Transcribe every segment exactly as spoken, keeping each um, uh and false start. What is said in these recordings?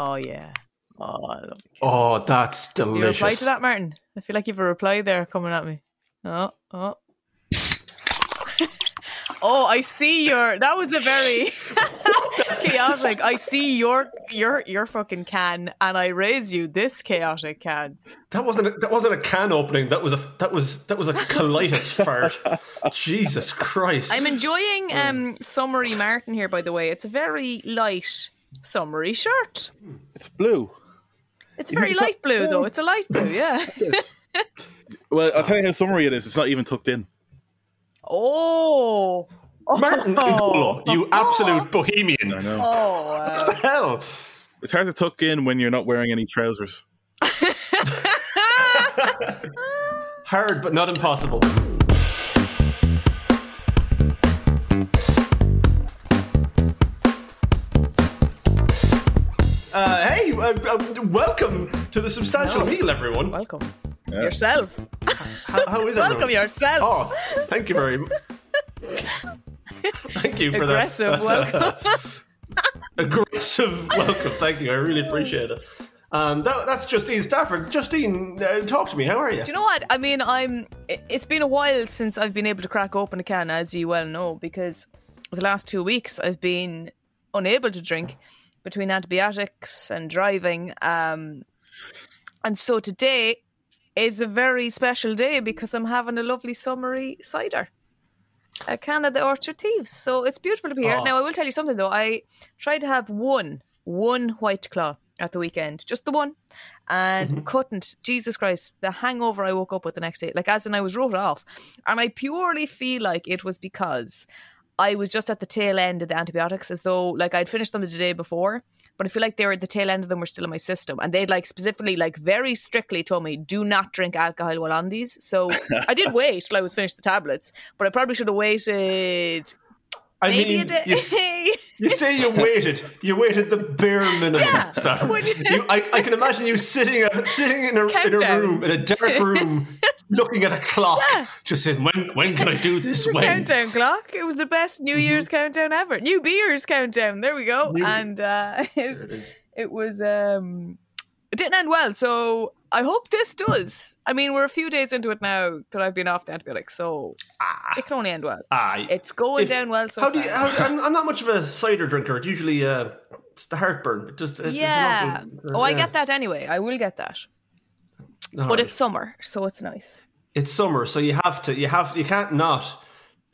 Oh, yeah. Oh, I love it. Oh, that's delicious. Have you replied to that, Martin? I feel like you have a reply there coming at me. Oh, oh. Oh, I see your... That was a very... chaotic. I see your your your fucking can, and I raise you this chaotic can. That wasn't a, that wasn't a can opening. That was a that was that was a colitis fart. Jesus Christ! I'm enjoying um summery Martin here. By the way, it's a very light summery shirt. It's blue. It's very it's light blue, blue though. It's a light blue, yeah. Well, I'll tell you how summery it is. It's not even tucked in. Oh. Martin Kikola, oh, you absolute oh. bohemian. I know. Oh, wow. What the hell? It's hard to tuck in when you're not wearing any trousers. Hard, but not impossible. Uh, hey, uh, uh, welcome to the Substantial Meal, no. everyone. Welcome. Yeah. Yourself. How, how is it? Welcome yourself. Oh, thank you very much. Thank you for aggressive that. Welcome. Aggressive welcome. Thank you. I really appreciate it. Um, that, that's Justine Stafford. Justine, uh, talk to me. How are you? Do you know what? I mean, I'm. It's been a while since I've been able to crack open a can, as you well know, because the last two weeks I've been unable to drink between antibiotics and driving. Um, and so today is a very special day because I'm having a lovely summery cider. A can of the Orchard Thieves. So it's beautiful to be here. Oh. Now, I will tell you something, though. I tried to have one, one White Claw at the weekend. Just the one. And mm-hmm. couldn't. Jesus Christ. The hangover I woke up with the next day. Like, as in I was wrote off. And I purely feel like it was because I was just at the tail end of the antibiotics, as though, like, I'd finished them the day before. But I feel like they were at the tail end of them were still in my system. And they'd, like, specifically, like, very strictly told me, do not drink alcohol while on these. So I did wait till I was finished the tablets, but I probably should have waited. I mean, you, you say you waited. You waited the bare minimum, yeah, Stafford. You, I, I can imagine you sitting uh, sitting in a, in a room, in a dark room, looking at a clock, yeah. just saying, when when can I do this? It was when? A countdown clock. It was the best New Year's mm-hmm. countdown ever. New Beer's countdown. There we go. New and uh, it was, it, it was um, it didn't end well. So I hope this does. I mean, we're a few days into it now that I've been off the antibiotics, so ah, it can only end well. Ah, it's going if, down well so how far. Do you, how, I'm, I'm not much of a cider drinker. It usually, uh, it's the heartburn. It just, it, yeah. It's awful, uh, oh, I yeah. get that anyway. I will get that. All but right. It's summer, so it's nice. It's summer, so you have to. You have. You can't not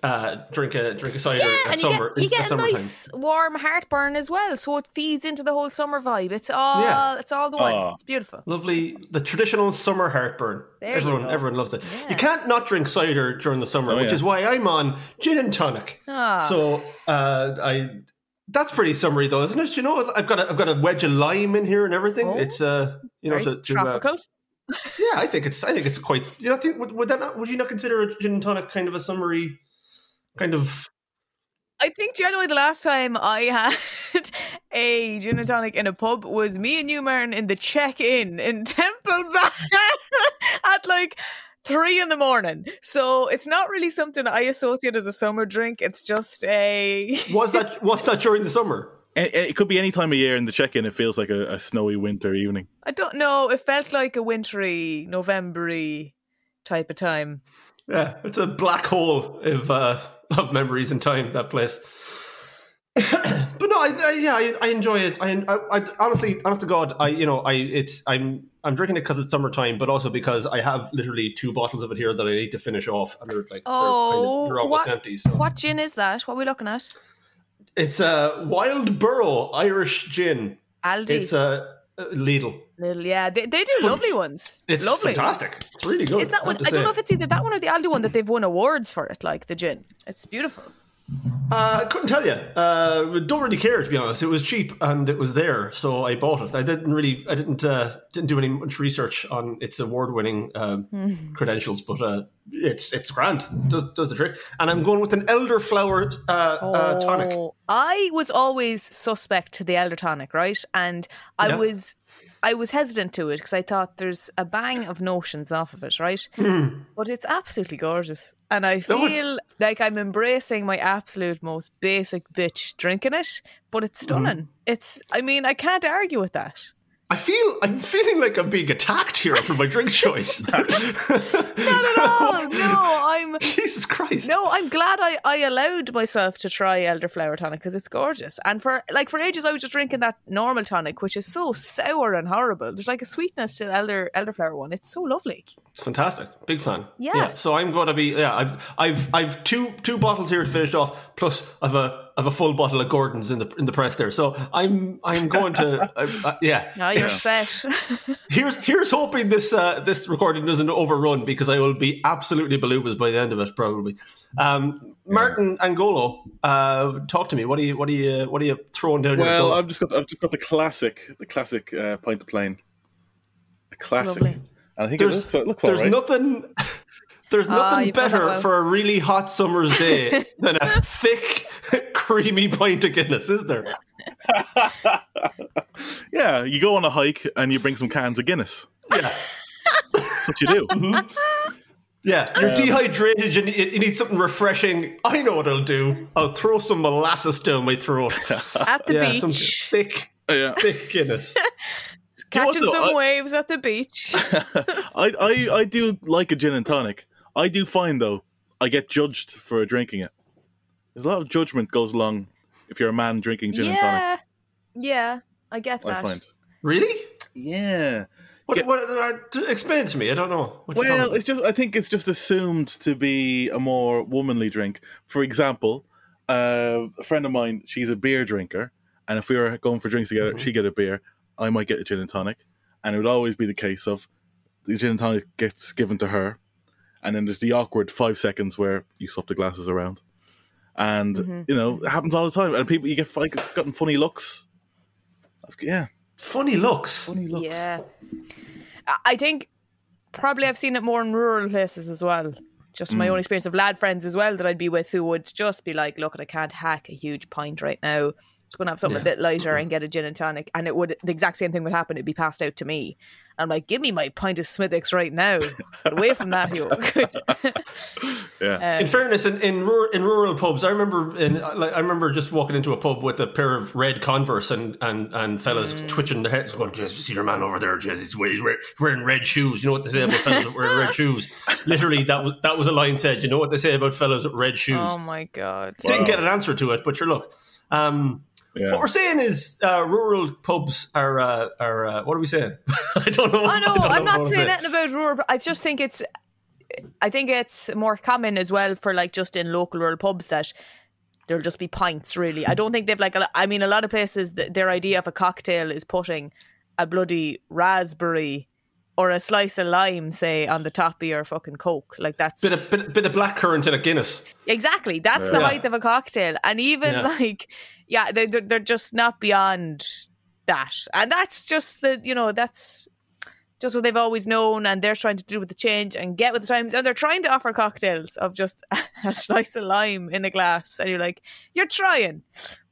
uh, drink a drink a cider yeah, at and summer. You get, you get at a nice warm heartburn as well, so it feeds into the whole summer vibe. It's all. Yeah. It's all the way. Oh, it's beautiful. Lovely. The traditional summer heartburn. There everyone, you go. Everyone loves it. Yeah. You can't not drink cider during the summer, oh, which yeah. is why I'm on gin and tonic. Oh. So uh, I. That's pretty summery, though, isn't it? You know, I've got a, I've got a wedge of lime in here and everything. Oh. It's uh, you know, Very to, to tropical. Uh, yeah, I think it's. I think it's quite. You know, I think would, would that not? Would you not consider a gin and tonic kind of a summery, kind of? I think generally the last time I had a gin and tonic in a pub was me and you, Martin, in the Check In in Temple Bar at like three in the morning. So it's not really something I associate as a summer drink. It's just a. Was that? Was that during the summer? It could be any time of year. In the Check-In, it feels like a, a snowy winter evening. I don't know. It felt like a wintry, Novembery type of time. Yeah, it's a black hole of uh, of memories and time. That place. But no, I, I, yeah, I, I enjoy it. I, I, I honestly, honest to God, I you know, I it's I'm I'm drinking it because it's summertime, but also because I have literally two bottles of it here that I need to finish off, and they're like oh, they're, kind of, they're almost what, empty. So. What gin is that? What are we looking at? It's a Wild Burrow Irish gin. Aldi. It's a Lidl. Lidl, yeah. They they do lovely ones. It's lovely. Fantastic. It's really good. Is that one? I, I don't know if it's either that one or the Aldi one that they've won awards for it, like the gin. It's beautiful. Uh, I couldn't tell you. Uh, don't really care, to be honest. It was cheap and it was there, so I bought it. I didn't really, I didn't, uh, didn't do any much research on its award-winning uh, mm-hmm. credentials, but uh, it's it's grand. Does does the trick. And I'm going with an elderflower uh, oh, uh, tonic. I was always suspect to the elder tonic, right? And I yeah. was I was hesitant to it because I thought there's a bang of notions off of it, right? Mm. But it's absolutely gorgeous. And I feel no, it... like I'm embracing my absolute most basic bitch drinking it, but it's stunning. Mm. It's, I mean, I can't argue with that. I feel, I'm feeling like I'm being attacked here for my drink choice. Not at all. No, I'm... Jesus Christ. No, I'm glad I, I allowed myself to try elderflower tonic because it's gorgeous. And for, like, for ages I was just drinking that normal tonic, which is so sour and horrible. There's like a sweetness to the elder, elderflower one. It's so lovely. It's fantastic. Big fan. Yeah. yeah. So I'm going to be, yeah, I've, I've, I've two, two bottles here to finish off. Plus I've a, I've a full bottle of Gordon's in the in the press there, so I'm I'm going to uh, uh, yeah. No, you're set. here's here's hoping this uh, this recording doesn't overrun because I will be absolutely balubas by the end of it probably. Um, Martin Angelo, uh, talk to me. What are you what are you what are you throwing down? Well, I've just got I've just got the classic the classic uh, pint of plain, the classic. Lovely. And I think there's, it looks, it looks there's all right. nothing. There's nothing oh, better well. for a really hot summer's day than a thick, creamy pint of Guinness, is there? Yeah, you go on a hike and you bring some cans of Guinness. Yeah. That's what you do. Mm-hmm. Yeah, you're um, dehydrated and you need something refreshing. I know what I'll do. I'll throw some molasses down my throat. At the yeah, beach. Some thick, yeah. thick Guinness. Catching you know some I, waves at the beach. I, I, I do like a gin and tonic. I do find, though, I get judged for drinking it. There's a lot of judgment goes along if you're a man drinking gin yeah. and tonic. Yeah, I get that. I find. Really? Yeah. What? Get, what, what uh, explain it to me. I don't know. What well, it's just. I think it's just assumed to be a more womanly drink. For example, uh, a friend of mine, she's a beer drinker, and if we were going for drinks together, mm-hmm. she'd get a beer. I might get a gin and tonic, and it would always be the case of the gin and tonic gets given to her, and then there's the awkward five seconds where you swap the glasses around, and mm-hmm. you know it happens all the time. And people, you get like gotten funny looks. Yeah, funny looks. Funny looks. Yeah, I think probably I've seen it more in rural places as well. Just mm. my own experience of lad friends as well that I'd be with who would just be like, "Look, I can't hack a huge pint right now." Going to have something yeah. a bit lighter and get a gin and tonic, and it would the exact same thing would happen. It'd be passed out to me. I'm like, give me my pint of Smithwick's right now. Get away from that, you. yeah. Um, in fairness, in in rural, in rural pubs, I remember in like I remember just walking into a pub with a pair of red Converse and and and fellas mm. twitching their heads, going, "Jez, you see your man over there, Jez? He's wearing red shoes. You know what they say about fellas that wear red shoes? Literally, that was that was a line said. You know what they say about fellas with red shoes? Oh my god! Wow. Didn't get an answer to it, but sure, look. Um, Yeah. What we're saying is uh, rural pubs are, uh, are uh, what are we saying? I don't know. What, I know, I don't I'm know not what saying anything about rural. I just think it's, I think it's more common as well for like just in local rural pubs that there'll just be pints really. I don't think they've like, I mean, a lot of places their idea of a cocktail is putting a bloody raspberry or a slice of lime, say, on the top of your fucking Coke. Like that's... Bit of, bit, bit of blackcurrant in a Guinness. Exactly. That's yeah. the height of a cocktail. And even yeah. like... Yeah, they're, they're just not beyond that. And that's just the, you know, that's just what they've always known, and they're trying to do with the change and get with the times. And they're trying to offer cocktails of just a slice of lime in a glass. And you're like, you're trying,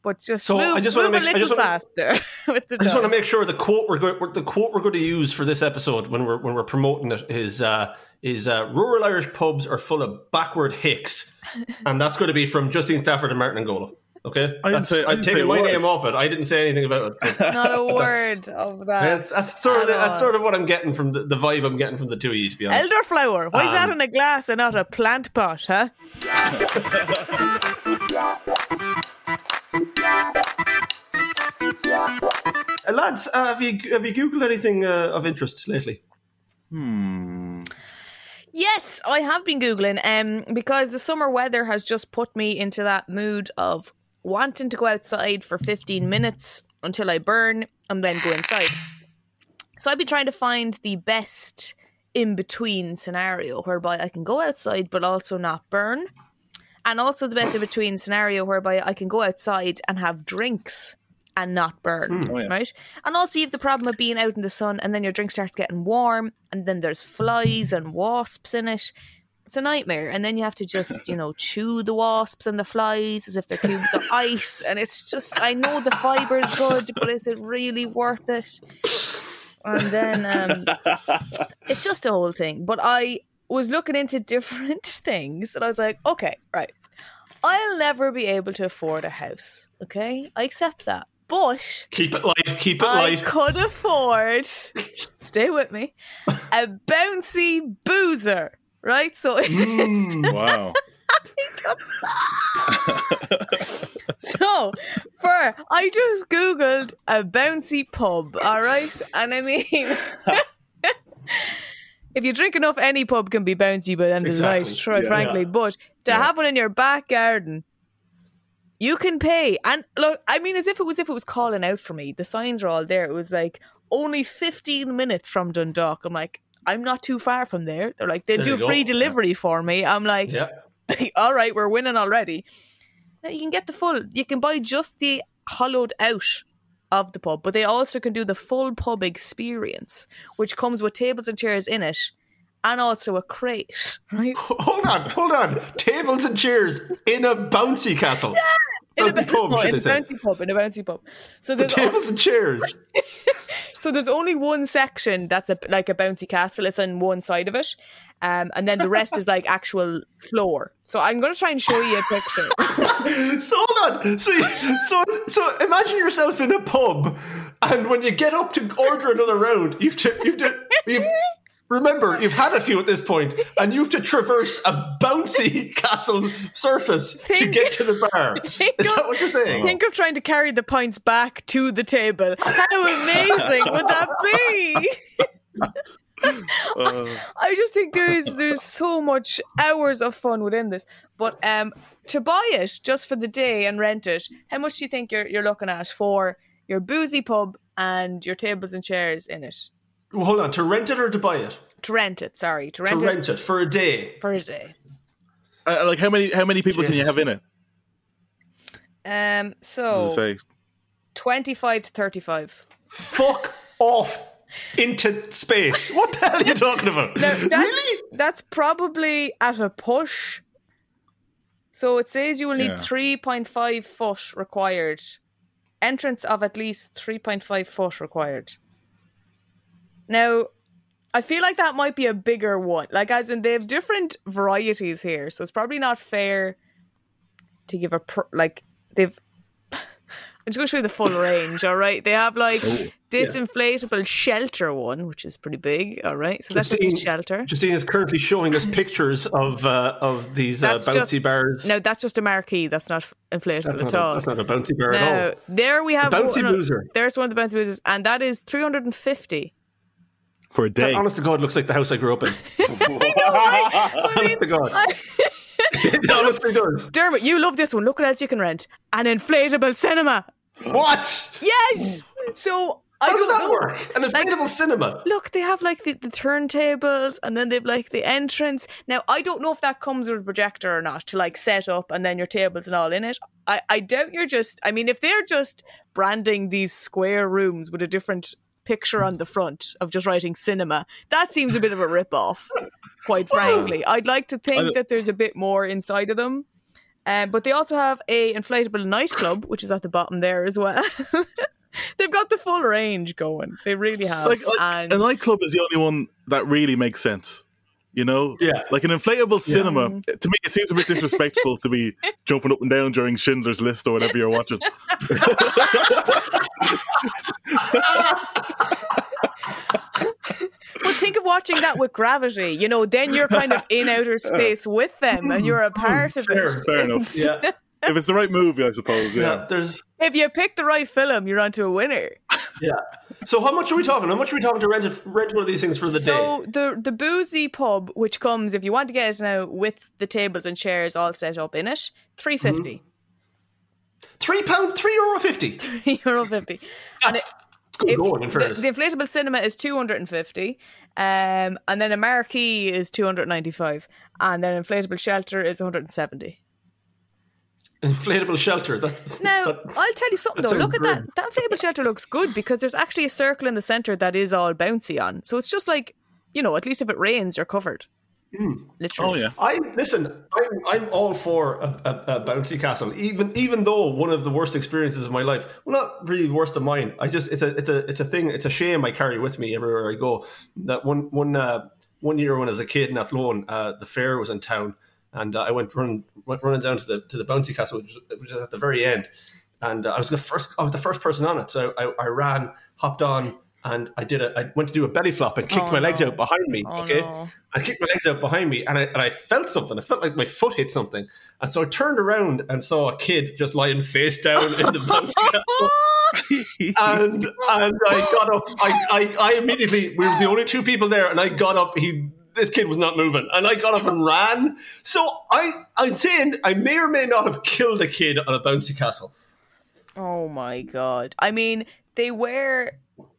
but just so move, I just move want to make, a little I just faster. To, with the I just want to make sure the quote we're going, the quote we're going to use for this episode when we're when we're promoting it is uh, is uh, rural Irish pubs are full of backward hicks, and that's going to be from Justine Stafford and Martin Angola. Okay, I didn't say, I'm taking my word. name off it. I didn't say anything about it. Not a word of that. That's, that's sort of the, that's sort of what I'm getting from the, the vibe I'm getting from the two of you, to be honest. Elderflower. Why um, is that in a glass and not a plant pot, huh? uh, lads, uh, have you have you Googled anything uh, of interest lately? Hmm. Yes, I have been Googling um, because the summer weather has just put me into that mood of wanting to go outside for fifteen minutes until I burn and then go inside. So I've been trying to find the best in-between scenario whereby I can go outside but also not burn, and also the best in-between scenario whereby I can go outside and have drinks and not burn, mm, oh yeah. right? And also you have the problem of being out in the sun and then your drink starts getting warm and then there's flies and wasps in it. It's a nightmare. And then you have to just, you know, chew the wasps and the flies as if they're cubes of ice. And it's just, I know the fibre is good, but is it really worth it? And then um, it's just a whole thing. But I was looking into different things and I was like, okay, right. I'll never be able to afford a house. Okay, I accept that. But keep it light, keep it I light. I could afford, stay with me, a bouncy boozer, right? So it's mm, wow. So for I just googled a bouncy pub, all right? And I mean, if you drink enough, any pub can be bouncy by the end exactly. of the night, try yeah, frankly. Yeah. But to yeah. have one in your back garden. You can pay. And look, I mean, as if it was if it was calling out for me. The signs are all there. It was like only fifteen minutes from Dundalk. I'm like, I'm not too far from there. They're like, they do free go. delivery yeah. for me. I'm like, yeah. all right, we're winning already. Now you can get the full, you can buy just the hollowed out of the pub, but they also can do the full pub experience, which comes with tables and chairs in it. And also a crate, right? Hold on, hold on. Tables and chairs in a bouncy castle. Yeah, in a, pub, pub, in a bouncy pub, in a bouncy pub. So there's tables only... and chairs. So there's only one section that's a, like a bouncy castle. It's on one side of it. Um, and then the rest is like actual floor. So I'm going to try and show you a picture. So hold on. So, so, so imagine yourself in a pub and when you get up to order another round, you've... To, you've, to, you've remember, you've had a few at this point, and you have to traverse a bouncy castle surface think, to get to the bar. Is of, that what you're saying? Think of trying to carry the pints back to the table. How amazing would that be? I, I just think there's there's so much hours of fun within this. But um, to buy it just for the day and rent it, how much do you think you're you're looking at for your boozy pub and your tables and chairs in it? Well, hold on, to rent it or to buy it? To rent it, sorry. To rent, to rent it. it for a day. For a day. Uh, like, how many how many people Jeez. can you have in it? Um, so, twenty-five to thirty-five. Fuck off into space. What the hell are you talking about? Now, that's, really? That's probably at a push. So it says you will need yeah. three point five foot required. Entrance of at least three point five foot required. Now, I feel like that might be a bigger one. Like, as in, they have different varieties here, so it's probably not fair to give a pr- like they've. I'm just going to show you the full range. All right, they have like Ooh, this yeah. inflatable shelter one, which is pretty big. All right, so that's Justine, just a shelter. Justine is currently showing us pictures of uh, of these uh, bouncy just, bars. No, that's just a marquee. That's not inflatable that's not at a, all. That's not a bouncy bar no, at all. There we have the bouncy one, boozer. There's one of the bouncy boozers, and that is three hundred fifty. For a day. That, honest to God, looks like the house I grew up in. I know, right? So, I mean, honest to God. I... It honestly does. Dermot, you love this one. Look what else you can rent. An inflatable cinema. What? Yes! So... How I does that know. work? An inflatable like, cinema? Look, they have like the, the turntables and then they've like the entrance. Now, I don't know if that comes with a projector or not to like set up and then your tables and all in it. I, I doubt you're just... I mean, if they're just branding these square rooms with a different... picture on the front of just writing cinema, that seems a bit of a rip-off, quite frankly. I'd like to think that there's a bit more inside of them, um, but they also have a inflatable nightclub, which is at the bottom there as well. They've got the full range going, they really have. Like, like, and... a nightclub is the only one that really makes sense, you know? Yeah. Like an inflatable yeah. cinema, to me it seems a bit disrespectful to be jumping up and down during Schindler's List or whatever you're watching. Well, think of watching that with Gravity, you know, then you're kind of in outer space with them and you're a part of fair, it. Fair enough. Yeah. If it's the right movie, I suppose. Yeah. yeah there's... If you pick the right film, you're onto a winner. Yeah. So how much are we talking? How much are we talking to rent, a, rent one of these things for the so day? So the, the boozy pub, which comes, if you want to get it now, with the tables and chairs all set up in it, three fifty. Mm-hmm. Three pound, three euro fifty. Three euro fifty. That's it, good going, in fairness. The, the inflatable cinema is two hundred and fifty, um, and then a marquee is two hundred ninety-five, and then inflatable shelter is one hundred and seventy. Inflatable shelter. That, now that, I'll tell you something though. Look grim. at that. That inflatable shelter looks good because there's actually a circle in the centre that is all bouncy on. So it's just like, you know, at least if it rains, you're covered. Mm. Literally. Oh yeah. I listen. I'm I'm all for a, a, a bouncy castle. Even even though one of the worst experiences of my life, well, not really worse than mine. I just it's a it's a it's a thing. It's a shame I carry with me everywhere I go. That one one uh, one year when I was a kid in Athlone, uh, the fair was in town, and uh, I went run went running down to the to the bouncy castle, which was, which was at the very end, and uh, I was the first I was the first person on it. So I, I ran, hopped on. And I did a. I went to do a belly flop and kicked oh, my legs no. out behind me. Oh, okay, no. I kicked my legs out behind me, and I and I felt something. I felt like my foot hit something, and so I turned around and saw a kid just lying face down in the bouncy castle. And and I got up. I, I I immediately we were the only two people there, and I got up. He this kid was not moving, and I got up and ran. So I I'm saying I may or may not have killed a kid on a bouncy castle. Oh my God! I mean, they were.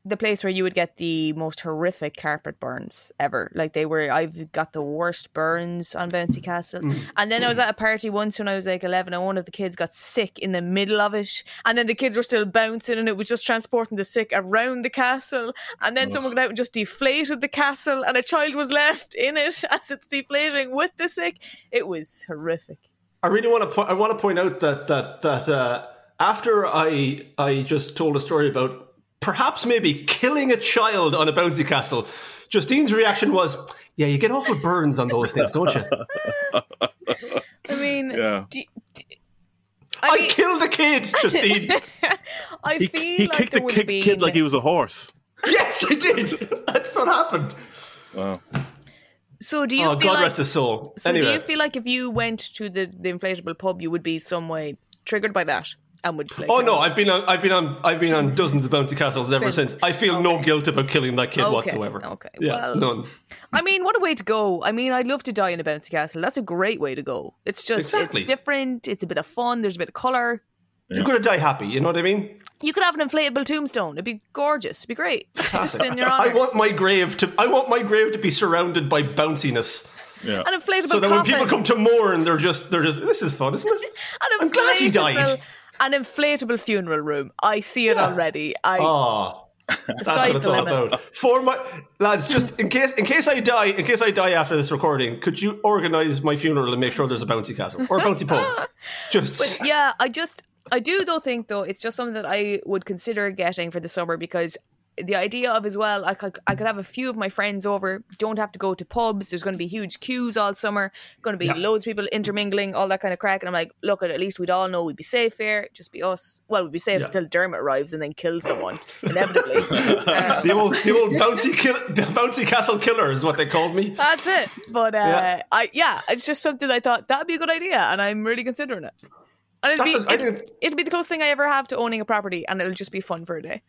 The place where you would get the most horrific carpet burns ever. Like they were, I've got the worst burns on bouncy castles. Mm. And then mm. I was at a party once when I was like eleven and one of the kids got sick in the middle of it. And then the kids were still bouncing and it was just transporting the sick around the castle. And then oh. someone got out and just deflated the castle and a child was left in it as it's deflating with the sick. It was horrific. I really want to, po- I want to point out that, that, that, uh, after I, I just told a story about, perhaps maybe killing a child on a bouncy castle, Justine's reaction was, yeah, you get awful burns on those things, don't you? I mean... Yeah. Do, do, I, I mean, killed a kid, Justine! I he, feel he like kicked a kid, been... kid like he was a horse. Yes, I did! That's what happened. Wow. So do you oh, feel God like, rest his soul. So anyway. Do you feel like if you went to the, the inflatable pub, you would be some way triggered by that? And would oh no! I've been on, I've been on, I've been on dozens of bouncy castles ever since. since. I feel okay. no guilt about killing that kid okay. whatsoever. Okay, yeah, well, none. I mean, what a way to go! I mean, I'd love to die in a bouncy castle. That's a great way to go. It's just exactly. it's different. It's a bit of fun. There's a bit of color. Yeah. You're gonna die happy. You know what I mean? You could have an inflatable tombstone. It'd be gorgeous. It'd be great. Just in your honor. I want my grave to. I want my grave to be surrounded by bounciness. Yeah. An inflatable. So that coffin. When people come to mourn, they're just they're just. This is fun, isn't it? an I'm glad he died. An inflatable funeral room. I see it yeah. already. I oh, that's what it's all about. For my lads, just in case, in case I die, in case I die after this recording, could you organise my funeral and make sure there's a bouncy castle or a bouncy pole? Just, but yeah, I just, I do though think though it's just something that I would consider getting for the summer because. The idea of as well, I could, I could have a few of my friends over, don't have to go to pubs, there's going to be huge queues all summer, going to be yeah. loads of people intermingling, all that kind of crack, and I'm like, look, at least we'd all know we'd be safe here, just be us. Well, we'd be safe yeah. until Dermot arrives and then kills someone, inevitably. uh, the old, the old bouncy, kill, the bouncy castle killer is what they called me. That's it. But uh, yeah. I yeah, it's just something I thought, that'd be a good idea, and I'm really considering it. And it'd, be, a, it'd, think... it'd be the closest thing I ever have to owning a property, and it'll just be fun for a day.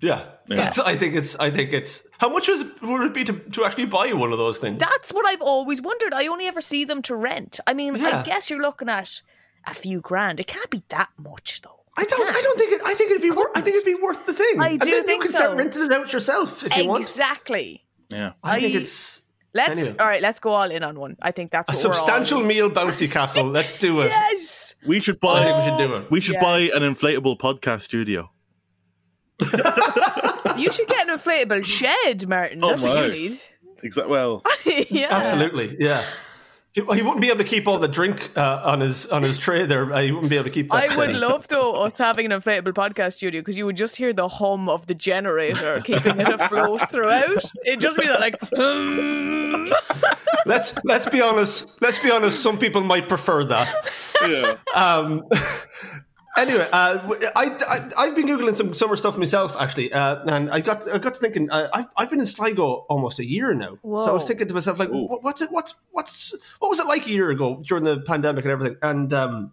Yeah, yeah. That's, I think it's. I think it's. How much was it, would it be to, to actually buy one of those things? That's what I've always wondered. I only ever see them to rent. I mean, yeah. I guess you're looking at a few grand. It can't be that much, though. I don't. I don't think. It, I think it'd be. Wor- I think it'd be worth the thing. I do and then think you can so. Start renting it out yourself if exactly. you want. Exactly. Yeah. I, I think it's. Let's anyway. all right. Let's go all in on one. I think that's what a substantial we're all meal bouncy castle. Let's do it. Yes. We should buy. Oh, I think we should do it. We should yes. buy an inflatable podcast studio. You should get an inflatable shed, Martin. That's oh what you need. Exactly. Well, yeah. absolutely. Yeah, he, he wouldn't be able to keep all the drink uh, on his on his tray there. He wouldn't be able to keep. That I steady. Would love though us having an inflatable podcast studio because you would just hear the hum of the generator keeping it afloat throughout. It'd just be that like. Hmm. Let's let's be honest. Let's be honest. Some people might prefer that. Yeah. Um. Anyway, uh, I, I, I've been Googling some summer stuff myself, actually, uh, and I got I got to thinking, uh, I've, I've been in Sligo almost a year now, Whoa. so I was thinking to myself, like, Ooh. what's it, what's, what's, what was it like a year ago during the pandemic and everything, and um,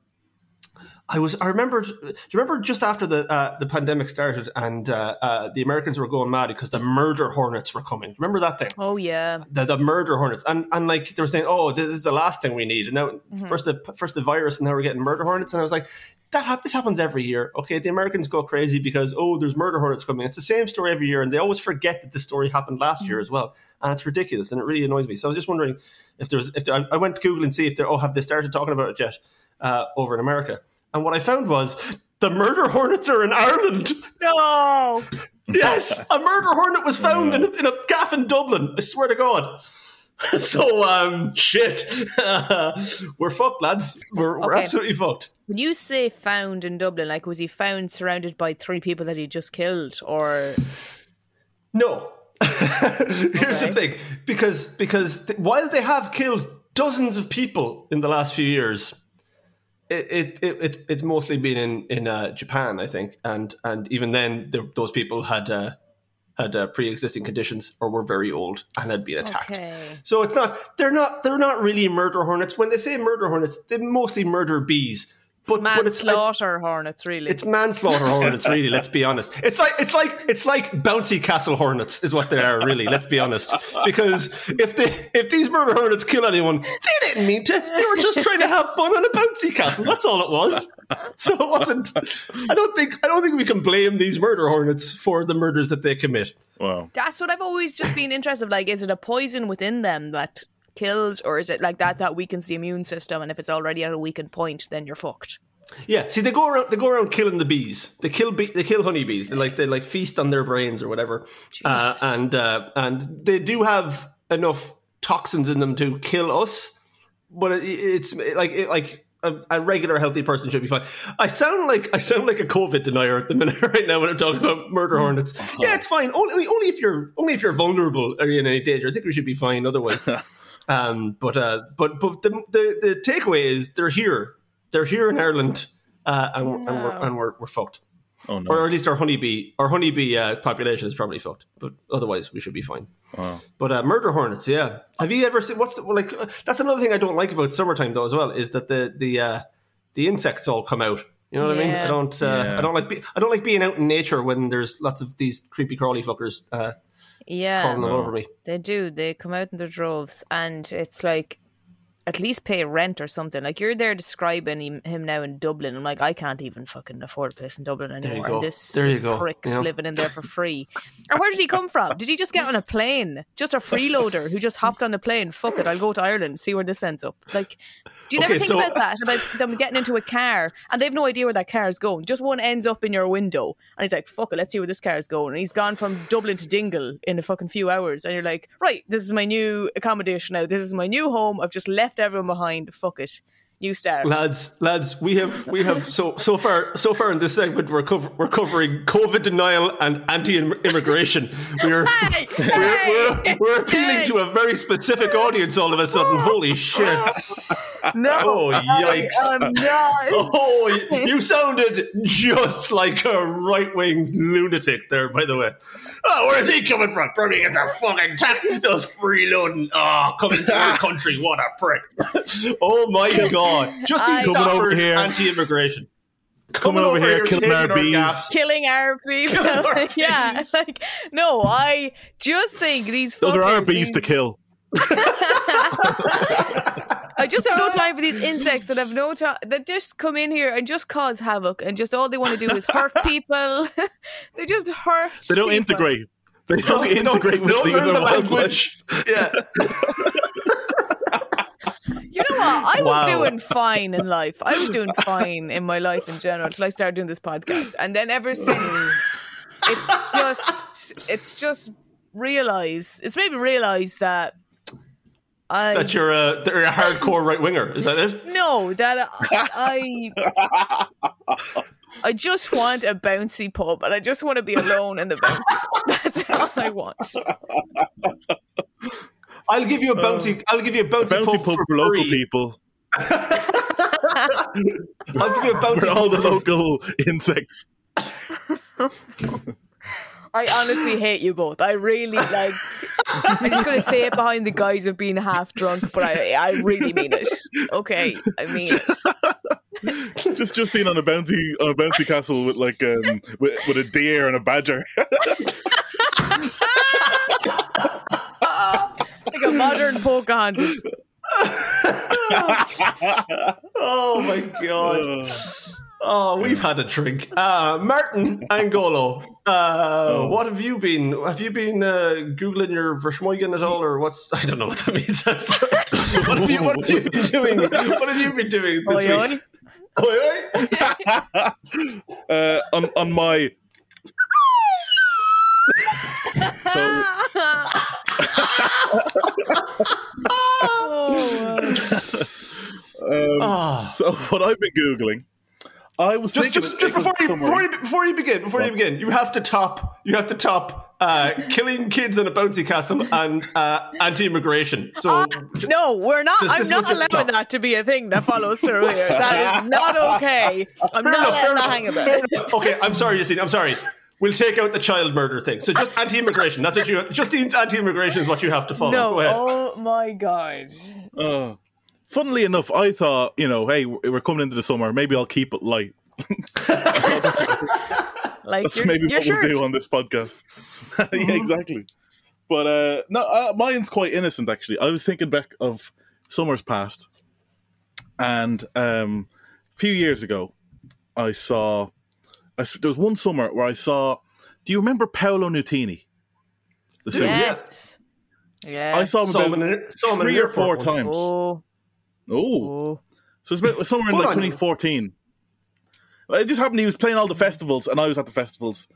I was, I remember, do you remember just after the uh, the pandemic started and uh, uh, the Americans were going mad because the murder hornets were coming, remember that thing? Oh, yeah. The, the murder hornets, and, and like, they were saying, oh, this is the last thing we need, and now, mm-hmm. first, the, first the virus, and now we're getting murder hornets, and I was like, That ha- this happens every year, okay? The Americans go crazy because, oh, there's murder hornets coming. It's the same story every year, and they always forget that this story happened last mm-hmm. year as well, and it's ridiculous, and it really annoys me. So I was just wondering if there was, if there, I went to Google and see if they, oh, have they started talking about it yet uh, over in America? And what I found was the murder hornets are in Ireland. No. Yes, a murder hornet was found in a, in a gaff in Dublin. I swear to God. So, um, shit. We're fucked, lads. We're, we're okay. absolutely fucked. When you say found in Dublin, like, was he found surrounded by three people that he just killed, or? No. Here's okay. the thing. Because, because th- while they have killed dozens of people in the last few years, it it, it, it it's mostly been in, in uh, Japan, I think. And, and even then, the, those people had... Uh, had uh, pre-existing conditions or were very old and had been attacked. Okay. So it's not, they're not, they're not really murder hornets. When they say murder hornets, they mostly murder bees. But it's manslaughter like, hornets, really. It's manslaughter hornets, really. Let's be honest. It's like it's like it's like bouncy castle hornets is what they are, really. Let's be honest. Because if they if these murder hornets kill anyone, they didn't mean to. They were just trying to have fun on a bouncy castle. That's all it was. So it wasn't. I don't think I don't think we can blame these murder hornets for the murders that they commit. Wow. That's what I've always just been interested in. Like, is it a poison within them that kills, or is it like that that weakens the immune system, and if it's already at a weakened point, then you're fucked? Yeah, see, they go around they go around killing the bees. They kill bee, they kill honeybees. They like they like feast on their brains or whatever, uh, and uh, and they do have enough toxins in them to kill us. But it, it's like it, like a, a regular healthy person should be fine. I sound like I sound like a COVID denier at the minute right now when I'm talking about murder hornets. Uh-huh. Yeah, it's fine. Only only if you're only if you're vulnerable or in any danger. I think we should be fine otherwise. Um, but uh, but but the, the the takeaway is they're here, they're here in Ireland, uh, and, we're, no. and we're and we're we're fucked. Oh no! Or at least our honeybee our honeybee uh, population is probably fucked. But otherwise, we should be fine. Wow. But uh, murder hornets, yeah. Have you ever seen what's the, well, like? Uh, that's another thing I don't like about summertime though as well is that the the uh, the insects all come out. You know what yeah. I mean? I don't uh, yeah. I don't like be, I don't like being out in nature when there's lots of these creepy crawly fuckers. Uh, Yeah, crawling all over me. They do. They come out in their droves, and it's like, at least pay rent or something. Like, you're there describing him, him now in Dublin. I'm like, I can't even fucking afford a place in Dublin anymore. There you go. This, there you this go. prick's you know? living in there for free. Or where did he come from? Did he just get on a plane? Just a freeloader who just hopped on a plane. Fuck it, I'll go to Ireland, see where this ends up. Like, do you okay, never think so... about that? About them getting into a car, and they have no idea where that car is going. Just one ends up in your window, and he's like, fuck it, let's see where this car is going. And he's gone from Dublin to Dingle in a fucking few hours. And you're like, right, this is my new accommodation now. This is my new home. I've just left everyone behind. Fuck it, you start, lads. Lads, we have we have so so far so far in this segment we're cover, we're covering COVID denial and anti-immigration. We're hey, we're, hey, we're, we're appealing hey. to a very specific audience all of a sudden. Holy shit! No, oh yikes! Oh, you sounded just like a right-wing lunatic there. By the way, oh, where is he coming from? Probably gets a fucking tax. Just freeloading. Oh, coming to our country, what a prick! Oh my god! Justine Stafford, anti-immigration. Coming, Coming over, over here, killing our, killing our bees. Killing our bees. Yeah. It's like, no, I just think these fuckers... No, there are bees to kill. I just have no time for these insects that have no time, that just come in here and just cause havoc, and just all they want to do is hurt people. They just hurt They don't people. integrate. They don't they integrate don't, with don't the other the language. language. Yeah. You know what? I wow. was doing fine in life. I was doing fine in my life in general till I started doing this podcast. And then ever since, it's just, it's just realised, it's made me realise that I... That you're a, that you're a hardcore right-winger, is that it? No, that I... I I just want a bouncy pub, and I just want to be alone in the bouncy pub. That's all I want. I'll give you a bounty. Uh, I'll give you a bounty, a bounty pub, pub for, for local people. I'll give you a bounty for all the local insects. I honestly hate you both. I really like. I'm just going to say it behind the guise of being half drunk, but I, I really mean it. Okay, I mean it. Just Justine on a bounty on a bounty castle with like um with, with a deer and a badger. Like a modern Pocahontas. Oh my god. Oh, we've had a drink. Uh, Martin Angelo, uh, oh. what have you been? Have you been uh, Googling your Verschmoigen at all, or what's... I don't know what that means. I'm sorry. What have you, what have you been doing? What have you been doing this oi, week? Oi, oi. uh, on, on my... So... what I've been Googling, I was just thinking just, just before you before you before you begin before what? you begin you have to top you have to top uh, killing kids in a bouncy castle and uh, anti-immigration. So uh, just, no, we're not. Just, I'm not allowing that to be a thing that follows through here. That is not okay. I'm fair not enough, letting that hang about. Okay, I'm sorry, Justine. I'm sorry. We'll take out the child murder thing. So just anti-immigration. That's what you. Justine's anti-immigration is what you have to follow. No, Go ahead. Oh my god. Oh. Funnily enough, I thought, you know, hey, we're coming into the summer. Maybe I'll keep it light. that's, like that's your, maybe your what shirt. We'll do on this podcast. Mm-hmm. Yeah, exactly. But uh, no, uh, mine's quite innocent, actually. I was thinking back of summers past. And um, a few years ago, I saw... I, there was one summer where I saw... Do you remember Paolo Nutini? The singer? Yes. Yeah, I saw him so about an, so three an or four once. times. Oh, oh. So it's about somewhere in like twenty fourteen. It just happened. He was playing all the festivals, and I was at the festivals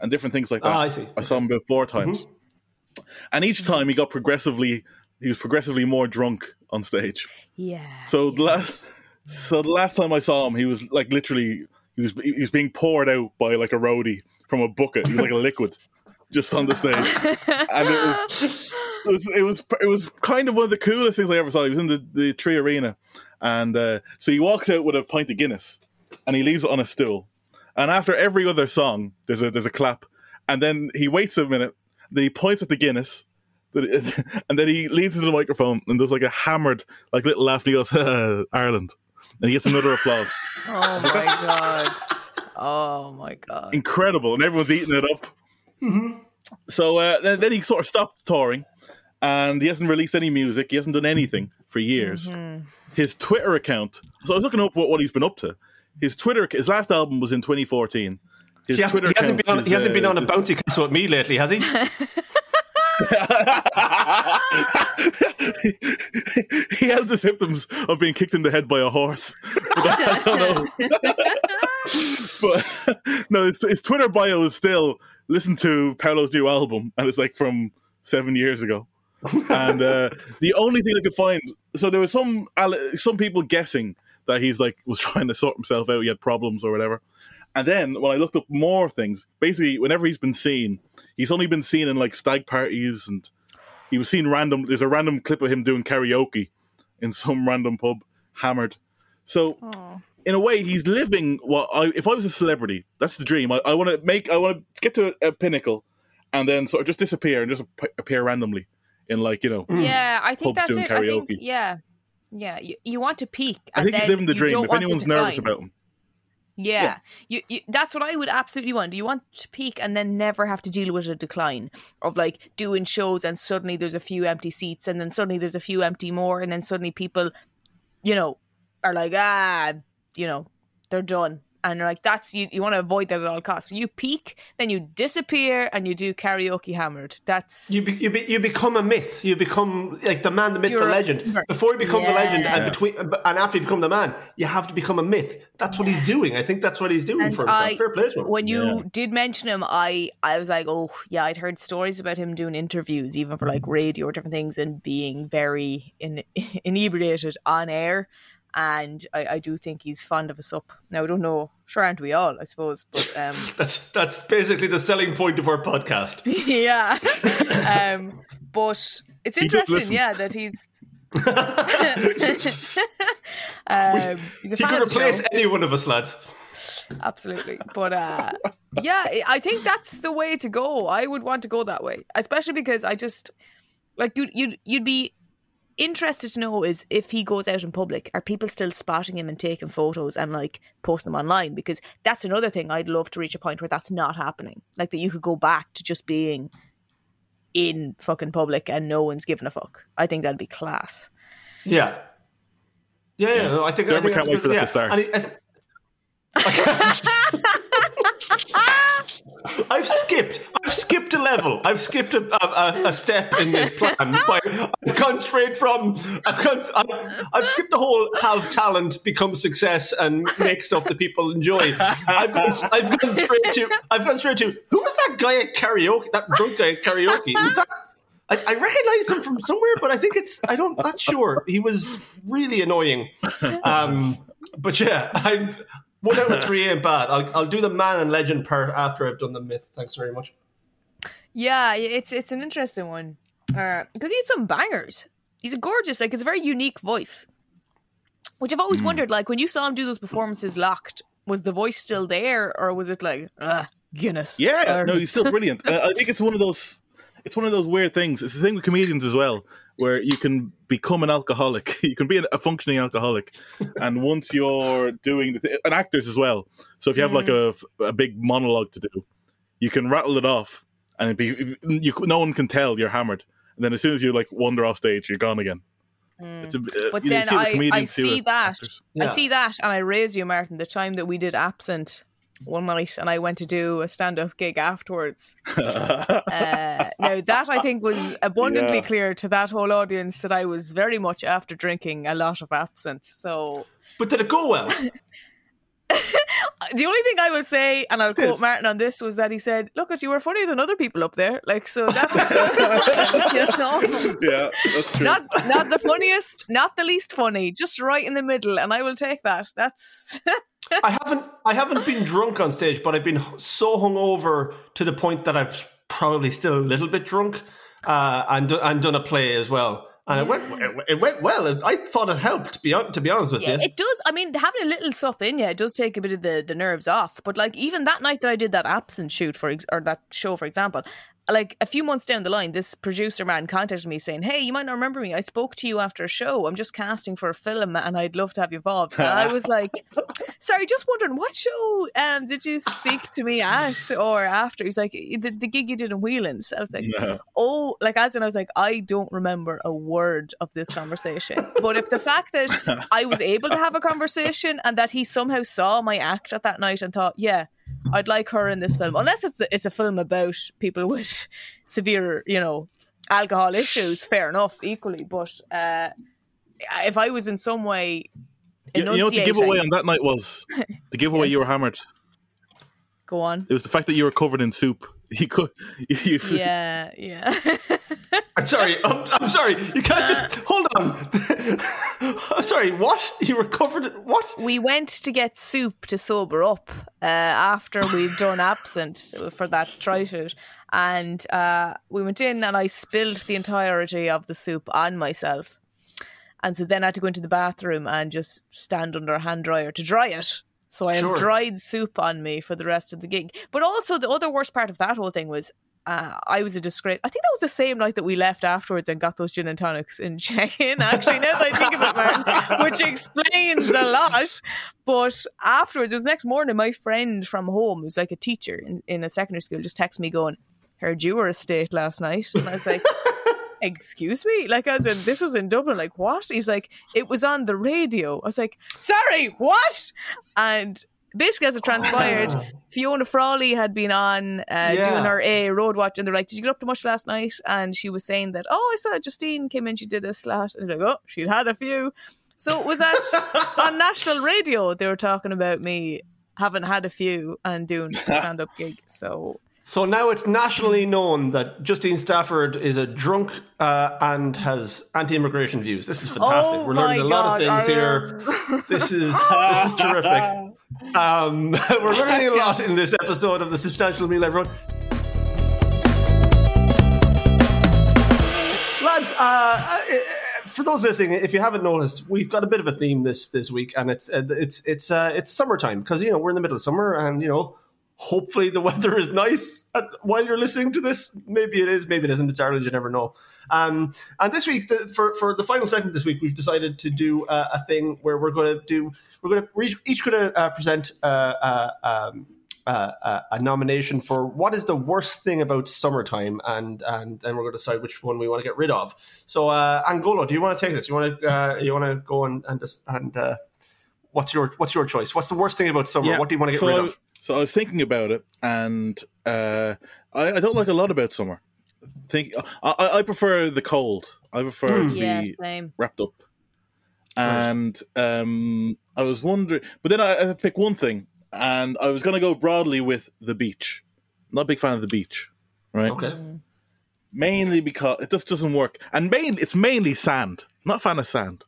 and different things like that. Ah, I see. I saw him about four times, mm-hmm. and each time he got progressively, he was progressively more drunk on stage. Yeah. So yeah. the last, so the last time I saw him, he was like literally, he was he was being poured out by like a roadie from a bucket. He was like a liquid, just on the stage, and it was. It was, it was it was kind of one of the coolest things I ever saw. He was in the, the Tree Arena. And uh, so he walks out with a pint of Guinness and he leaves it on a stool. And after every other song, there's a there's a clap. And then he waits a minute. Then he points at the Guinness. And then he leans into the microphone and does like a hammered like little laugh. And he goes, Ireland. And he gets another applause. Oh, my God. Oh, my God. Incredible. And everyone's eating it up. Mm-hmm. So uh, then, then he sort of stopped touring. And he hasn't released any music. He hasn't done anything for years. Mm-hmm. His Twitter account... So I was looking up what, what he's been up to. His Twitter... His last album was in twenty fourteen. His he Twitter hasn't, account... Been on, is, he hasn't uh, been on a bounty castle with me lately, has he? he, he has the symptoms of being kicked in the head by a horse. But I don't know. but, no, his, his Twitter bio is still, listen to Paolo's new album. And it's like from seven years ago. and uh, the only thing I could find, so there was some some people guessing that he's like was trying to sort himself out, he had problems or whatever. And then when I looked up more things, basically whenever he's been seen, he's only been seen in like stag parties, and he was seen random. There's a random clip of him doing karaoke in some random pub, hammered. So Aww. In a way, he's living what I, if I was a celebrity, that's the dream. I, I want to make, I want to get to a, a pinnacle, and then sort of just disappear and just appear randomly. In like, you know, yeah, I think pubs that's doing it. Karaoke. I think, yeah, yeah. You, you want to peak. And I think then he's living the dream. If anyone's nervous about him, yeah, yeah. You, you, that's what I would absolutely want. You want to peak and then never have to deal with a decline of like doing shows and suddenly there's a few empty seats and then suddenly there's a few empty more and then suddenly people, you know, are like ah, you know, they're done. And you're like, that's you. You want to avoid that at all costs. You peak, then you disappear, and you do karaoke hammered. That's you. Be, you, be, you become a myth. You become like the man, the myth, You're the legend. A... Before you become yeah. the legend, and between and after you become the man, you have to become a myth. That's what he's doing. I think that's what he's doing and for himself. I, Fair play to him. When you yeah. did mention him, I, I was like, oh yeah, I'd heard stories about him doing interviews, even for like radio or different things, and being very in, inebriated on air. And I, I do think he's fond of a sup. Now, I don't know. Sure, aren't we all, I suppose? But um, that's that's basically the selling point of our podcast. yeah. Um, but it's interesting, yeah, that he's... um, he's a he could replace any one of us, lads. Absolutely. But uh, yeah, I think that's the way to go. I would want to go that way. Especially because I just... Like, you'd you'd, you'd be... interested to know is if he goes out in public, are people still spotting him and taking photos and like post them online? Because that's another thing. I'd love to reach a point where that's not happening. Like that you could go back to just being in fucking public and no one's giving a fuck. I think that'd be class. Yeah. Yeah, yeah. yeah. No, I think I think can't wait for that yeah. to start. And it, I've skipped. I've skipped a level. I've skipped a, a, a step in this plan. By, I've gone straight from. I've, gone, I've, I've skipped the whole have talent, become success, and make stuff that people enjoy. I've gone, I've gone straight to. I've gone straight to. Who was that guy at karaoke? That drunk guy at karaoke. Was that? I, I recognise him from somewhere, but I think it's. I don't. Not sure. He was really annoying. Um, But yeah, I'm one out of three ain't bad. I'll I'll do the man and legend part after I've done the myth. Thanks very much. Yeah, it's it's an interesting one because uh, he had some bangers. He's a gorgeous, like, it's a very unique voice, which I've always mm. wondered, like, when you saw him do those performances locked, was the voice still there, or was it like ah Guinness? Yeah, or... no, he's still brilliant. uh, I think it's one of those. It's one of those weird things. It's the thing with comedians as well, where you can become an alcoholic. You can be a functioning alcoholic. And once you're doing... the th- and actors as well. So if you have mm. like a, a big monologue to do, you can rattle it off and it'd be, you, no one can tell you're hammered. And then as soon as you like wander off stage, you're gone again. Mm. It's a, but you then see I, the I see, see that. Yeah. I see that. And I raise you, Martin, the time that we did Absent one night and I went to do a stand-up gig afterwards. uh, now that I think was abundantly yeah. clear to that whole audience that I was very much after drinking a lot of Absinthe. So, but did it go well? The only thing I would say, and I'll quote Martin on this, was that he said, "Look, you were funnier than other people up there." Like, so that was, you know, yeah, that's true. Not, not the funniest, not the least funny, just right in the middle, and I will take that. That's. I haven't I haven't been drunk on stage, but I've been so hungover to the point that I've probably still a little bit drunk uh, and, and done a play as well. And yeah. it, went, it went well. I thought it helped, to be, to be honest with yeah, you. It does. I mean, having a little sup in you, it does take a bit of the, the nerves off. But like even that night that I did that Absinthe shoot, for ex- or that show, for example, like a few months down the line, this producer man contacted me saying, "Hey, you might not remember me. I spoke to you after a show. I'm just casting for a film and I'd love to have you involved." And I was like, "Sorry, just wondering, what show um, did you speak to me at or after?" He was like, the, the gig you did in Whelan's. I was like, yeah. oh, like as in I was like, I don't remember a word of this conversation. But if the fact that I was able to have a conversation and that he somehow saw my act at that night and thought, yeah, I'd like her in this film, unless it's a, it's a film about people with severe, you know, alcohol issues. Fair enough, equally. But uh, if I was in some way, you, you know, what the giveaway on that night was the giveaway. Yes. You were hammered. Go on. It was the fact that you were covered in soup. You could. You, yeah, yeah. I'm sorry. I'm, I'm sorry. You can't just hold on. I'm sorry. What? You were covered in what? We went to get soup to sober up uh, after we'd done Absinthe for that try shoot, and uh, we went in and I spilled the entirety of the soup on myself, and so then I had to go into the bathroom and just stand under a hand dryer to dry it. So I had sure. dried soup on me for the rest of the gig. But also the other worst part of that whole thing was uh, I was a disgrace. I think that was the same night that we left afterwards and got those gin and tonics in Check In. Actually, now that I think of it, Martin, which explains a lot. But afterwards, it was the next morning, my friend from home, who's like a teacher in, in a secondary school, just texted me going, "Heard you were a state last night." And I was like... "Excuse me?" Like, as in, this was in Dublin. Like, what? He was like, "It was on the radio." I was like, "Sorry, what?" And basically, as it transpired, Fiona Frawley had been on uh, yeah. doing her A road watch, and they're like, "Did you get up to much last night?" And she was saying that, "Oh, I saw Justine came in, she did a slot." And they're like, "Oh, she'd had a few." So it was at, on national radio, they were talking about me having had a few and doing a stand-up gig. So... So now it's nationally known that Justine Stafford is a drunk uh, and has anti-immigration views. This is fantastic. Oh, we're learning a lot God, of things I... here. This is this is terrific. Um, we're learning a lot in this episode of The Substantial Meal, everyone. Lads, uh, for those listening, if you haven't noticed, we've got a bit of a theme this this week, and it's it's it's uh, it's summertime because you know we're in the middle of summer, and you know. Hopefully the weather is nice at, while you're listening to this. Maybe it is, maybe it isn't. It's Ireland, you never know. Um, and this week, the, for for the final segment this week, we've decided to do uh, a thing where we're going to do we're going to each, each going to uh, present uh, uh, um, uh, uh, a nomination for what is the worst thing about summertime, and and then we're going to decide which one we want to get rid of. So uh, Angolo, do you want to take this? You want to uh, you want to go and and just, and uh, what's your what's your choice? What's the worst thing about summer? Yeah. What do you want to get so- rid of? So I was thinking about it, and uh, I, I don't like a lot about summer. Think I, I prefer the cold. I prefer mm. to yeah, be same. wrapped up. And um, I was wondering... But then I, I had to pick one thing, and I was going to go broadly with the beach. I'm not a big fan of the beach, right? Okay. Mainly because it just doesn't work. And main, it's mainly sand. I'm not a fan of sand.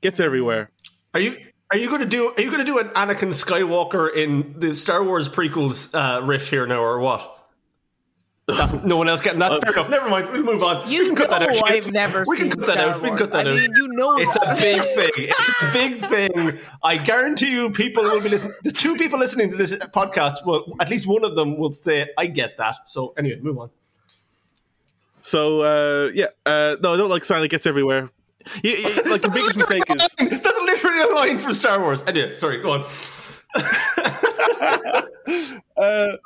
Gets everywhere. Are you... Are you going to do? Are you going to do an Anakin Skywalker in the Star Wars prequels uh, riff here now, or what? No one else getting that. Uh, Fair enough. Never mind. We'll move on. You we can cut that out. I've shit. never we seen can cut Star that out. Wars. We can cut that I out. mean, you know, it's that. a big thing. It's a big thing. I guarantee you, people will be listening. The two people listening to this podcast, well, at least one of them will say, "I get that." So anyway, move on. So uh, yeah, uh, no, I don't like Sonic gets everywhere. You, you, like the biggest mistake is that's literally a line from Star Wars. Anyway, sorry, go on. uh,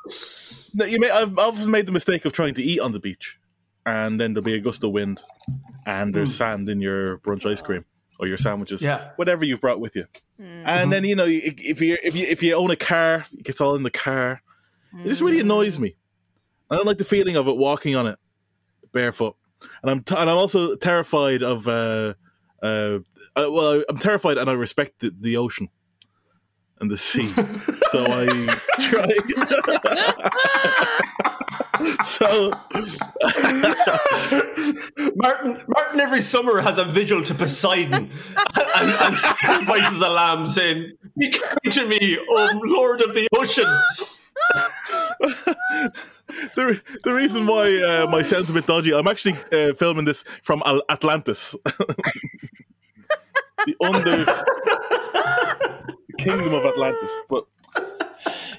no, you may, I've often made the mistake of trying to eat on the beach, and then there'll be a gust of wind, and there's mm. sand in your brunch ice cream or your sandwiches, yeah. whatever you've brought with you. Mm. And then you know, if you if you if you own a car, it gets all in the car. Mm. It just really annoys me. I don't like the feeling of it walking on it barefoot. And I'm t- and I'm also terrified of uh, uh, uh, well, I'm terrified, and I respect the, the ocean and the sea. so I try. so Martin Martin every summer has a vigil to Poseidon and, and sacrifices a lamb, saying, "Be kind to me, O Lord of the Ocean." the, the reason why uh, my sound's a bit dodgy, I'm actually uh, filming this from Al- Atlantis. the under the kingdom of Atlantis. But